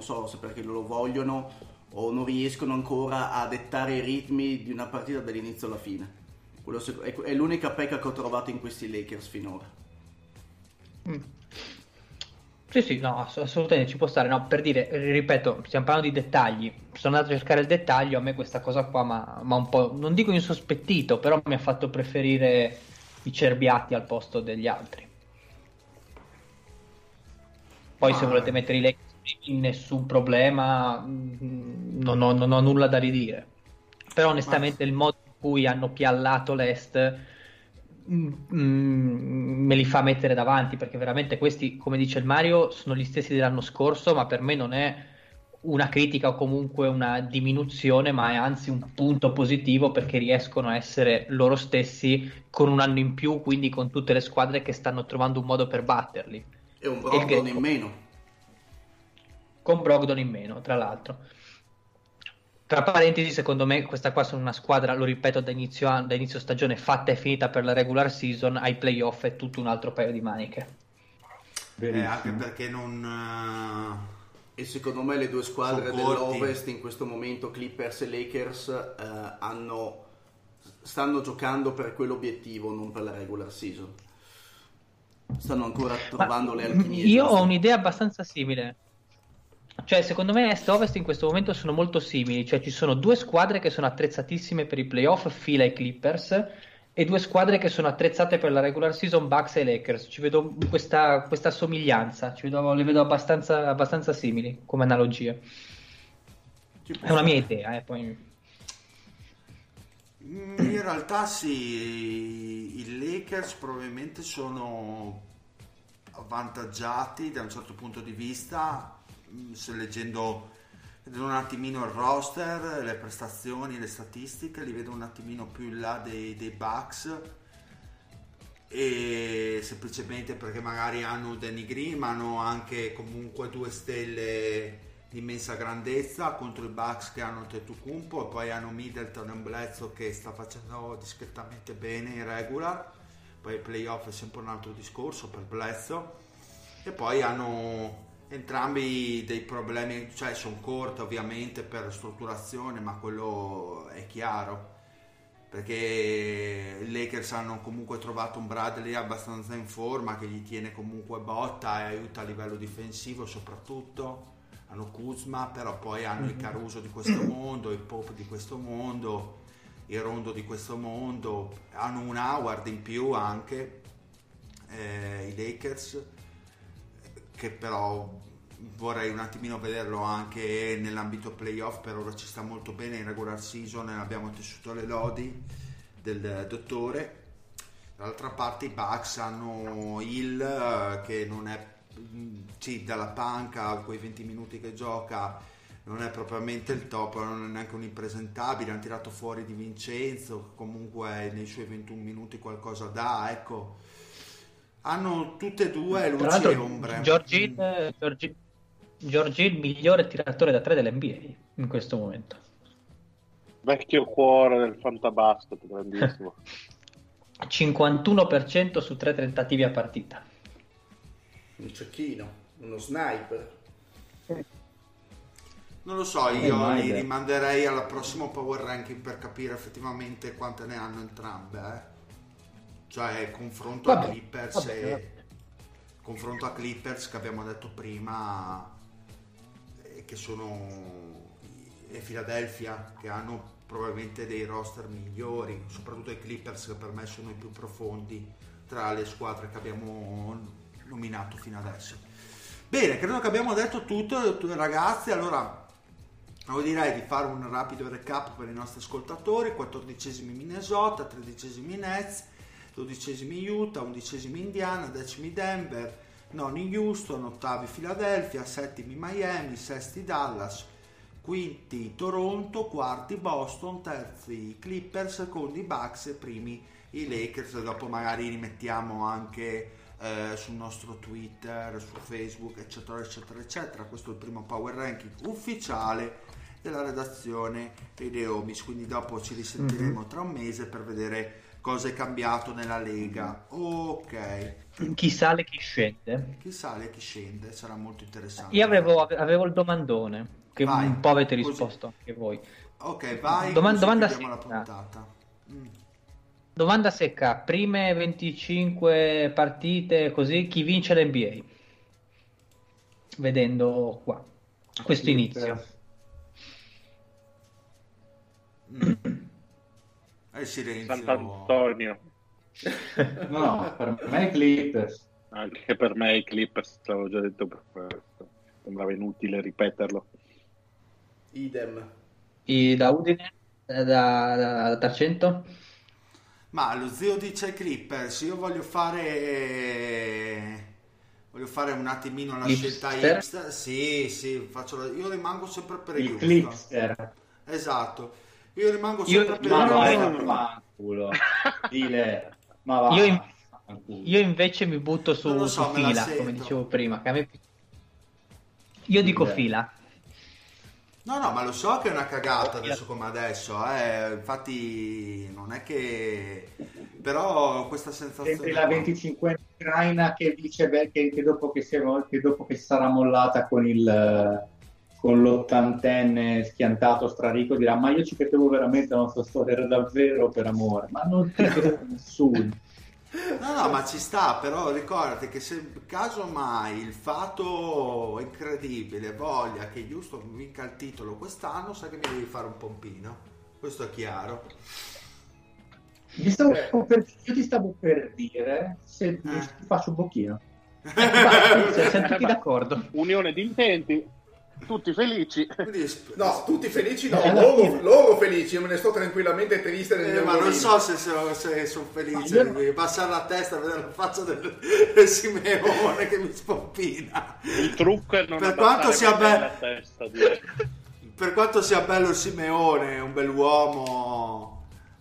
so se perché lo vogliono o non riescono ancora a dettare i ritmi di una partita dall'inizio alla fine. Quello è l'unica pecca che ho trovato in questi Lakers finora. Sì, no, assolutamente ci può stare. No, per dire, ripeto, stiamo parlando di dettagli, sono andato a cercare il dettaglio, a me questa cosa qua ma un po', non dico insospettito, però mi ha fatto preferire i Cerbiatti al posto degli altri. Poi se volete mettere i Lakers, nessun problema, non ho nulla da ridire. però onestamente il modo in cui hanno piallato l'Est me li fa mettere davanti, perché veramente questi, come dice il Mario, sono gli stessi dell'anno scorso, ma per me non è una critica o comunque una diminuzione, ma è anzi un punto positivo, perché riescono a essere loro stessi con un anno in più, quindi con tutte le squadre che stanno trovando un modo per batterli. E un Brogdon in meno. Con Brogdon in meno, tra l'altro. Tra parentesi, secondo me questa qua sono una squadra, lo ripeto, da inizio stagione fatta e finita per la regular season, ai playoff è tutto un altro paio di maniche. Anche perché non... E secondo me le due squadre dell'Ovest in questo momento, Clippers e Lakers, stanno giocando per quell'obiettivo, non per la regular season. Stanno ancora trovando le alchimie. Io ho un'idea abbastanza simile. Cioè, secondo me Est e Ovest in questo momento sono molto simili. Cioè, ci sono due squadre che sono attrezzatissime per i playoff, Fila e Clippers, e due squadre che sono attrezzate per la regular season, Bucks e Lakers. Ci vedo questa somiglianza, le vedo abbastanza simili come analogie. È una mia idea, poi. In realtà sì, i Lakers probabilmente sono avvantaggiati da un certo punto di vista, vedo un attimino il roster, le prestazioni, le statistiche, li vedo un attimino più in là dei Bucks, e semplicemente perché magari hanno Danny Green, ma hanno anche comunque due stelle di immensa grandezza contro i Bucks che hanno Tettucumpo, e poi hanno Middleton e un Bledsoe che sta facendo discretamente bene in regular, poi i playoff è sempre un altro discorso per Bledsoe, e poi hanno entrambi dei problemi, cioè sono corti ovviamente per strutturazione, ma quello è chiaro, perché i Lakers hanno comunque trovato un Bradley abbastanza in forma che gli tiene comunque botta e aiuta a livello difensivo soprattutto, hanno Kuzma, però poi hanno il Caruso di questo mondo, il Pop di questo mondo, il Rondo di questo mondo, hanno un Howard in più anche i Lakers, che però vorrei un attimino vederlo anche nell'ambito playoff. Per ora ci sta molto bene in regular season, abbiamo tessuto le lodi del dottore. Dall'altra parte i Bucks hanno Hill che non è, sì, dalla panca quei 20 minuti che gioca non è propriamente il top, non è neanche un impresentabile, hanno tirato fuori Di Vincenzo che comunque nei suoi 21 minuti qualcosa dà, ecco. Hanno tutte e due luci e ombre. George Hill, migliore tiratore da tre dell'NBA in questo momento. Vecchio cuore del fantabasket, grandissimo. 51% su tre tentativi a partita. Un cecchino, uno sniper. Non lo so, io li rimanderei alla prossima power ranking per capire effettivamente quante ne hanno entrambe, Cioè confronto a Clippers confronto a Clippers che abbiamo detto prima, che sono, e Philadelphia che hanno probabilmente dei roster migliori, soprattutto i Clippers che per me sono i più profondi tra le squadre che abbiamo nominato fino adesso. Bene, credo che abbiamo detto tutto, ragazzi. Allora vi direi di fare un rapido recap per i nostri ascoltatori: 14esimi Minnesota, 13esimi Nets, 12esimi Utah, 11esimi Indiana, 10esimi Denver, 9 Houston, 8 Philadelphia, 7 Miami, 6 Dallas, 5 Toronto, 4 Boston, 3 Clippers, 2 Bucks e 1 i Lakers. Dopo magari li mettiamo anche sul nostro Twitter, su Facebook, eccetera eccetera eccetera. Questo è il primo power ranking ufficiale della redazione dei The Homies, quindi dopo ci risentiremo tra un mese per vedere cosa è cambiato nella Lega. Ok. Chi sale, chi scende. Chi sale, chi scende, sarà molto interessante. Io avevo il domandone, che vai, un po' avete risposto così. Anche voi. Ok, vai, domanda secca. La puntata. Domanda secca, prime 25 partite, così, chi vince l'NBA? Vedendo qua, questo inizio. Sant'Antonio. No, per me i Clippers. Anche per me i Clippers, l'avevo già detto per questo. Sembrava inutile ripeterlo. Idem. E da Udine? da Tarcento? Ma lo zio dice Clippers, io voglio fare un attimino la scelta hipster. Sì, io rimango sempre per il Clipster. Esatto. Io rimango sempre per il Dile. Ma va. Io invece mi butto su Fila, come dicevo prima, che a me... Io dico Fila. No, ma lo so che è una cagata adesso come adesso, infatti non è che... Però questa sensazione... Sempre la 25enne ucraina che dice che dopo che sarà mollata con l'80enne schiantato strarico dirà: ma io ci credevo veramente, la nostra storia era davvero per amore, ma non ti credo nessuno. No, ma ci sta, però ricordati che se caso mai il fato incredibile voglia che Houston vinca il titolo quest'anno, sai che mi devi fare un pompino, questo è chiaro. Io ti stavo per dire, se ti faccio un pochino. Siamo tutti d'accordo. Unione di intenti, tutti felici. No, tutti felici no, loro felici, io me ne sto tranquillamente triste nel mio, ma non so se sono felice di passare la testa a vedere la faccia del Simeone che mi spompina. Il trucco è non la testa per quanto sia bello il Simeone, un bell'uomo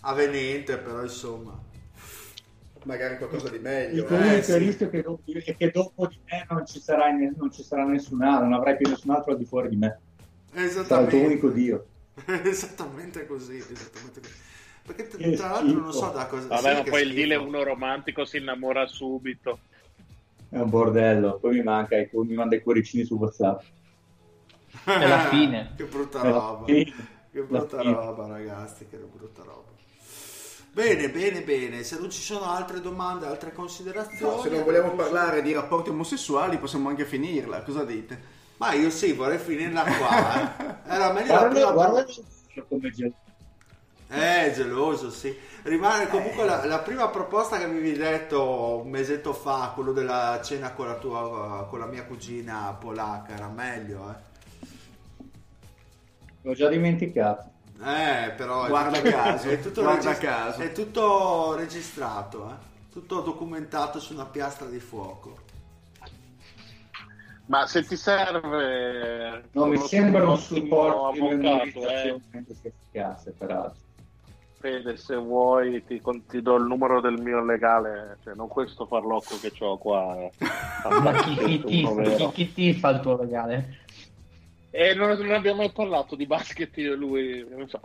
avvenente, però insomma magari qualcosa di meglio. Il rischio è che dopo di me non ci sarà nessun altro, non avrai più nessun altro al di fuori di me. Esattamente. Sarà il tuo unico Dio. Esattamente così. Perché tra l'altro non so da cosa... Vabbè, ma poi il Dile è uno romantico, si innamora subito. È un bordello, poi mi manda i cuoricini su WhatsApp. È la fine. Che brutta roba. Ragazzi, che brutta roba. Bene, se non ci sono altre domande, altre considerazioni... No, se non vogliamo parlare di rapporti omosessuali possiamo anche finirla, cosa dite? Ma io sì, vorrei finirla qua, eh. Era meglio geloso, sì. Rimane comunque la prima proposta che mi avevi detto un mesetto fa, quello della cena con la mia cugina polacca, era meglio, L'ho già dimenticato. Però guarda caso, è tutto registrato, tutto documentato su una piastra di fuoco. Ma se ti serve, non mi sembra un supporto avvocato, peraltro. Fede, se vuoi ti do il numero del mio legale, cioè non questo farlocco che c'ho qua. Ma chi ti fa il tuo legale? Non abbiamo mai parlato di basket io e lui, non so.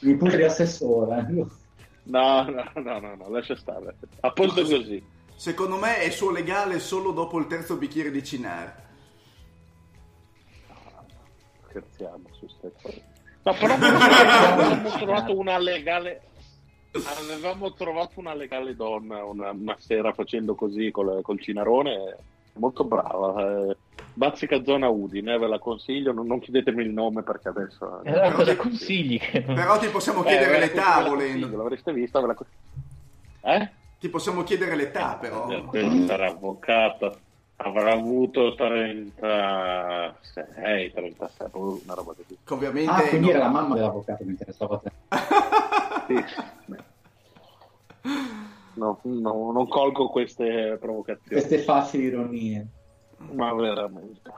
Il pure di assessore. No, lascia stare. A posto così. Secondo me è suo legale solo dopo il terzo bicchiere di cinare. No, scherziamo su queste cose. No, però avevamo trovato una legale. Avevamo trovato una legale donna una sera facendo così col Cinarone. Molto brava, Bazzica zona Udine, ve la consiglio, non chiedetemi il nome perché adesso... cosa consigli? Però ti possiamo chiedere l'età volendo. L'avreste vista? Ti possiamo chiedere l'età però. Sarà avvocata, avrà avuto 36, 37, una roba così. Ovviamente... quindi era la mamma dell'avvocato, mi interessava te. Sì. No, non colgo queste provocazioni. Queste facili ironie. Ma veramente.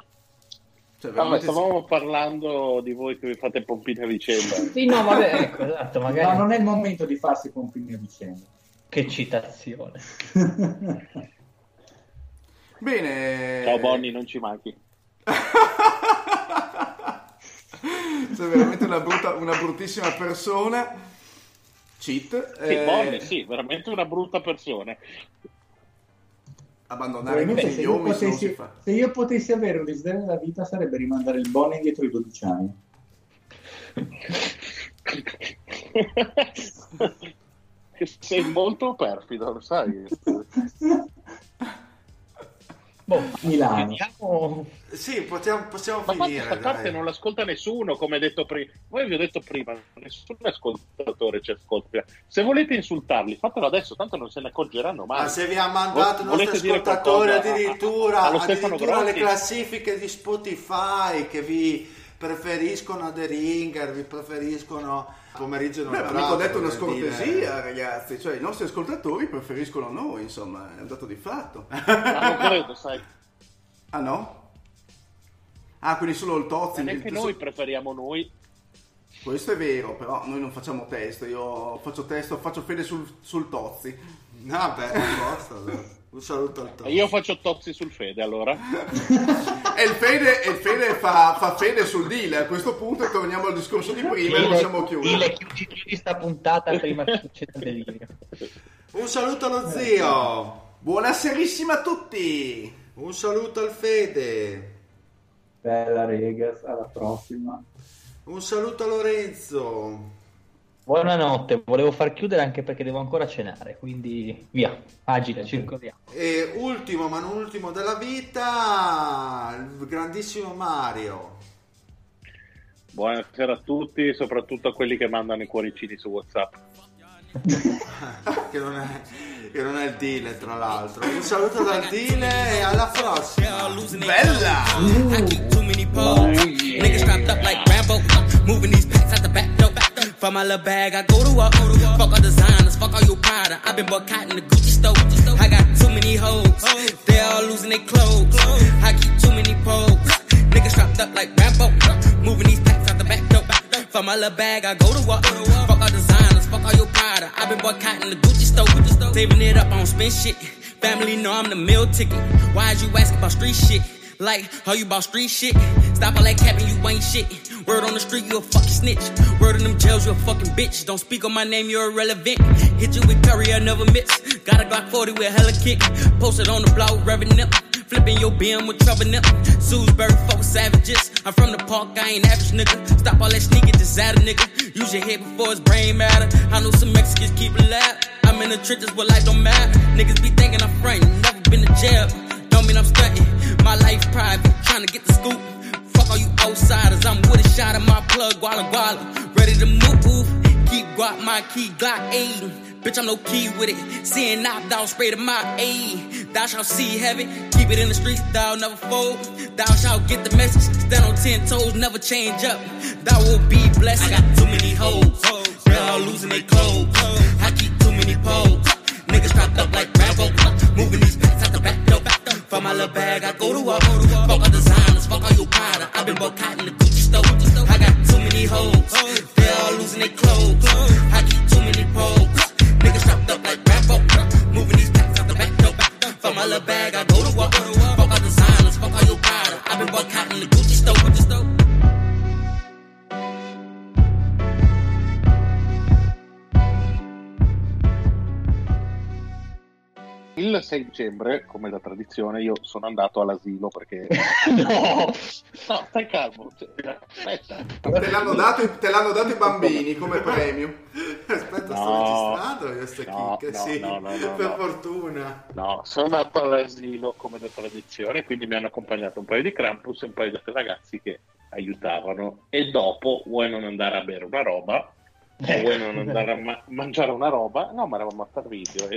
Stavamo parlando di voi che vi fate pompini a vicenda. Sì, no, vabbè, ecco, esatto, magari. Ma non è il momento di farsi pompini a vicenda. Che citazione. Bene. Ciao Bonnie, non ci manchi. Sei veramente una bruttissima persona. Cheat, sì, Bonnie, sì, veramente una brutta persona. Abbandonare gli uomini se io potessi avere un desiderio della vita sarebbe rimandare il Bonnie indietro i 12 anni. Sei molto perfido, lo sai. Milano. Sì, possiamo ma finire. Ma questa parte non l'ascolta nessuno, come detto prima. Voi vi ho detto prima, nessun ascoltatore ci ascolta. Se volete insultarli, fatelo adesso, tanto non se ne accorgeranno mai. Ma se vi ha mandato il nostro ascoltatore addirittura le classifiche di Spotify che vi preferiscono The Ringer, vi preferiscono Pomeriggio non Bravo. Abbiamo detto una scortesia, ragazzi, cioè i nostri ascoltatori preferiscono noi, insomma, è un dato di fatto. Non credo, sai. Ah no? Ah, quindi solo il Tozzi. Non è che noi preferiamo noi. Questo è vero, però noi non facciamo testo, io faccio testo, faccio fede sul Tozzi. Vabbè, un saluto al Tozzi. Io faccio Tozzi sul Fede, allora. E il Fede fa fede sul Dile, a questo punto torniamo al discorso di prima e possiamo chiudere. Dile, chiudi sta puntata prima che succeda delirio. Un saluto allo zio. Buonaserissima a tutti. Un saluto al Fede. Bella Regas, alla prossima. Un saluto a Lorenzo. Buonanotte, volevo far chiudere anche perché devo ancora cenare, quindi via, agile, ci ricordiamo. E ultimo, ma non ultimo della vita, il grandissimo Mario. Buonasera a tutti, soprattutto a quelli che mandano i cuoricini su WhatsApp. che non è il Dile, tra l'altro. Un saluto dal Dile e alla prossima. Bella! For my little bag, I go to walk. Fuck all designers, fuck all your powder. I've been boycotting the Gucci store. I got too many hoes, they all losing their clothes. I keep too many poles, niggas strapped up like Rambo. Moving these packs out the back door. For my little bag, I go to walk. Fuck all designers, fuck all your powder. I've been boycotting the Gucci store. Saving it up, I don't spend shit. Family know I'm the meal ticket. Why is you asking about street shit? Like, how you about street shit? Stop all that capping, you ain't shit. Word on the street, you a fucking snitch. Word in them jails, you a fucking bitch. Don't speak on my name, you're irrelevant. Hit you with curry, I never miss. Got a Glock 40 with hella kick. Posted on the block, revving up. Flipping your BM with trouble nip. Salisbury, fuck savages. I'm from the park, I ain't average, nigga. Stop all that sneaking, just out of nigga. Use your head before it's brain matter. I know some Mexicans keep it loud. I'm in the trenches where life don't matter. Niggas be thinking I'm frontin'. Never been to jail. Don't mean I'm stuntin'. My life private, tryna get the scoop. Fuck all you outsiders, I'm with a shot of my plug, guala guala. Ready to move, keep guap my key, Glock 80. Bitch, I'm no key with it. Seeing knocked down, spray to my aid. Thou shalt see heaven, keep it in the streets, thou never fold. Thou shalt get the message, stand on 10 toes, never change up. Thou will be blessed. I got too many hoes, they're all losing their clothes. I keep too many poles, niggas strapped up like Rambo. Moving these packs out the back door. For my little bag, I go to walk. Fuck all designers, fuck all your powder. I've been boycotting the Gucci store. I got too many hoes, they all losing their clothes. I keep too many poles, niggas strapped up like Rambo. Moving these packs out the back door. For my little bag, I go to walk. Fuck all designers, fuck all your powder. I've been boycotting the Gucci store. Il 6 dicembre, come da tradizione, io sono andato all'asilo perché... No, stai calmo. Aspetta. Te l'hanno dato i bambini come premio. Aspetta, no, sto registrando io queste chicche, sì, per fortuna. No, sono andato all'asilo come da tradizione, quindi mi hanno accompagnato un paio di Krampus e un paio di ragazzi che aiutavano. E dopo, vuoi non andare a bere una roba? Vuoi non andare a mangiare una roba? No, ma eravamo a far video,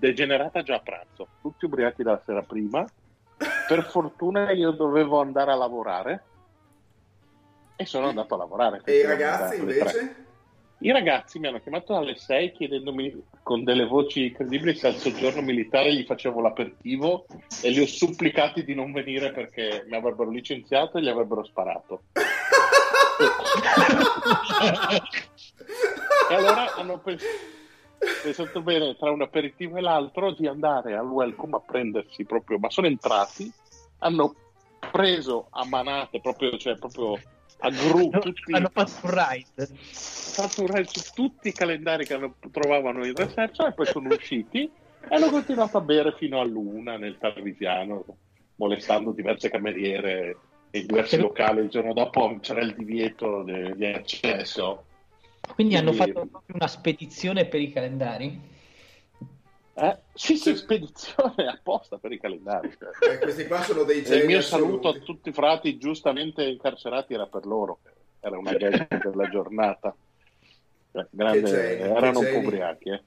degenerata già a pranzo, tutti ubriachi dalla sera prima. Per fortuna io dovevo andare a lavorare e sono andato a lavorare. E i ragazzi invece? I ragazzi mi hanno chiamato alle 6 chiedendomi con delle voci incredibili se al soggiorno militare gli facevo l'aperitivo e li ho supplicati di non venire perché mi avrebbero licenziato e gli avrebbero sparato. E allora hanno pensato bene tra un aperitivo e l'altro di andare al Welcome a prendersi proprio, ma sono entrati, hanno preso a manate proprio, cioè proprio a gruppo, hanno fatto un ride su tutti i calendari che trovavano in research e poi sono usciti e hanno continuato a bere fino all'1 nel Tarvisiano, molestando diverse cameriere in diversi locali. Il giorno dopo c'era il divieto di accesso. Quindi hanno fatto proprio una spedizione per i calendari? Sì, spedizione apposta per i calendari. Questi qua sono dei geni. Il mio saluto a tutti i frati giustamente incarcerati era per loro. Era una gag della giornata. Grande, erano un po' ubriachi.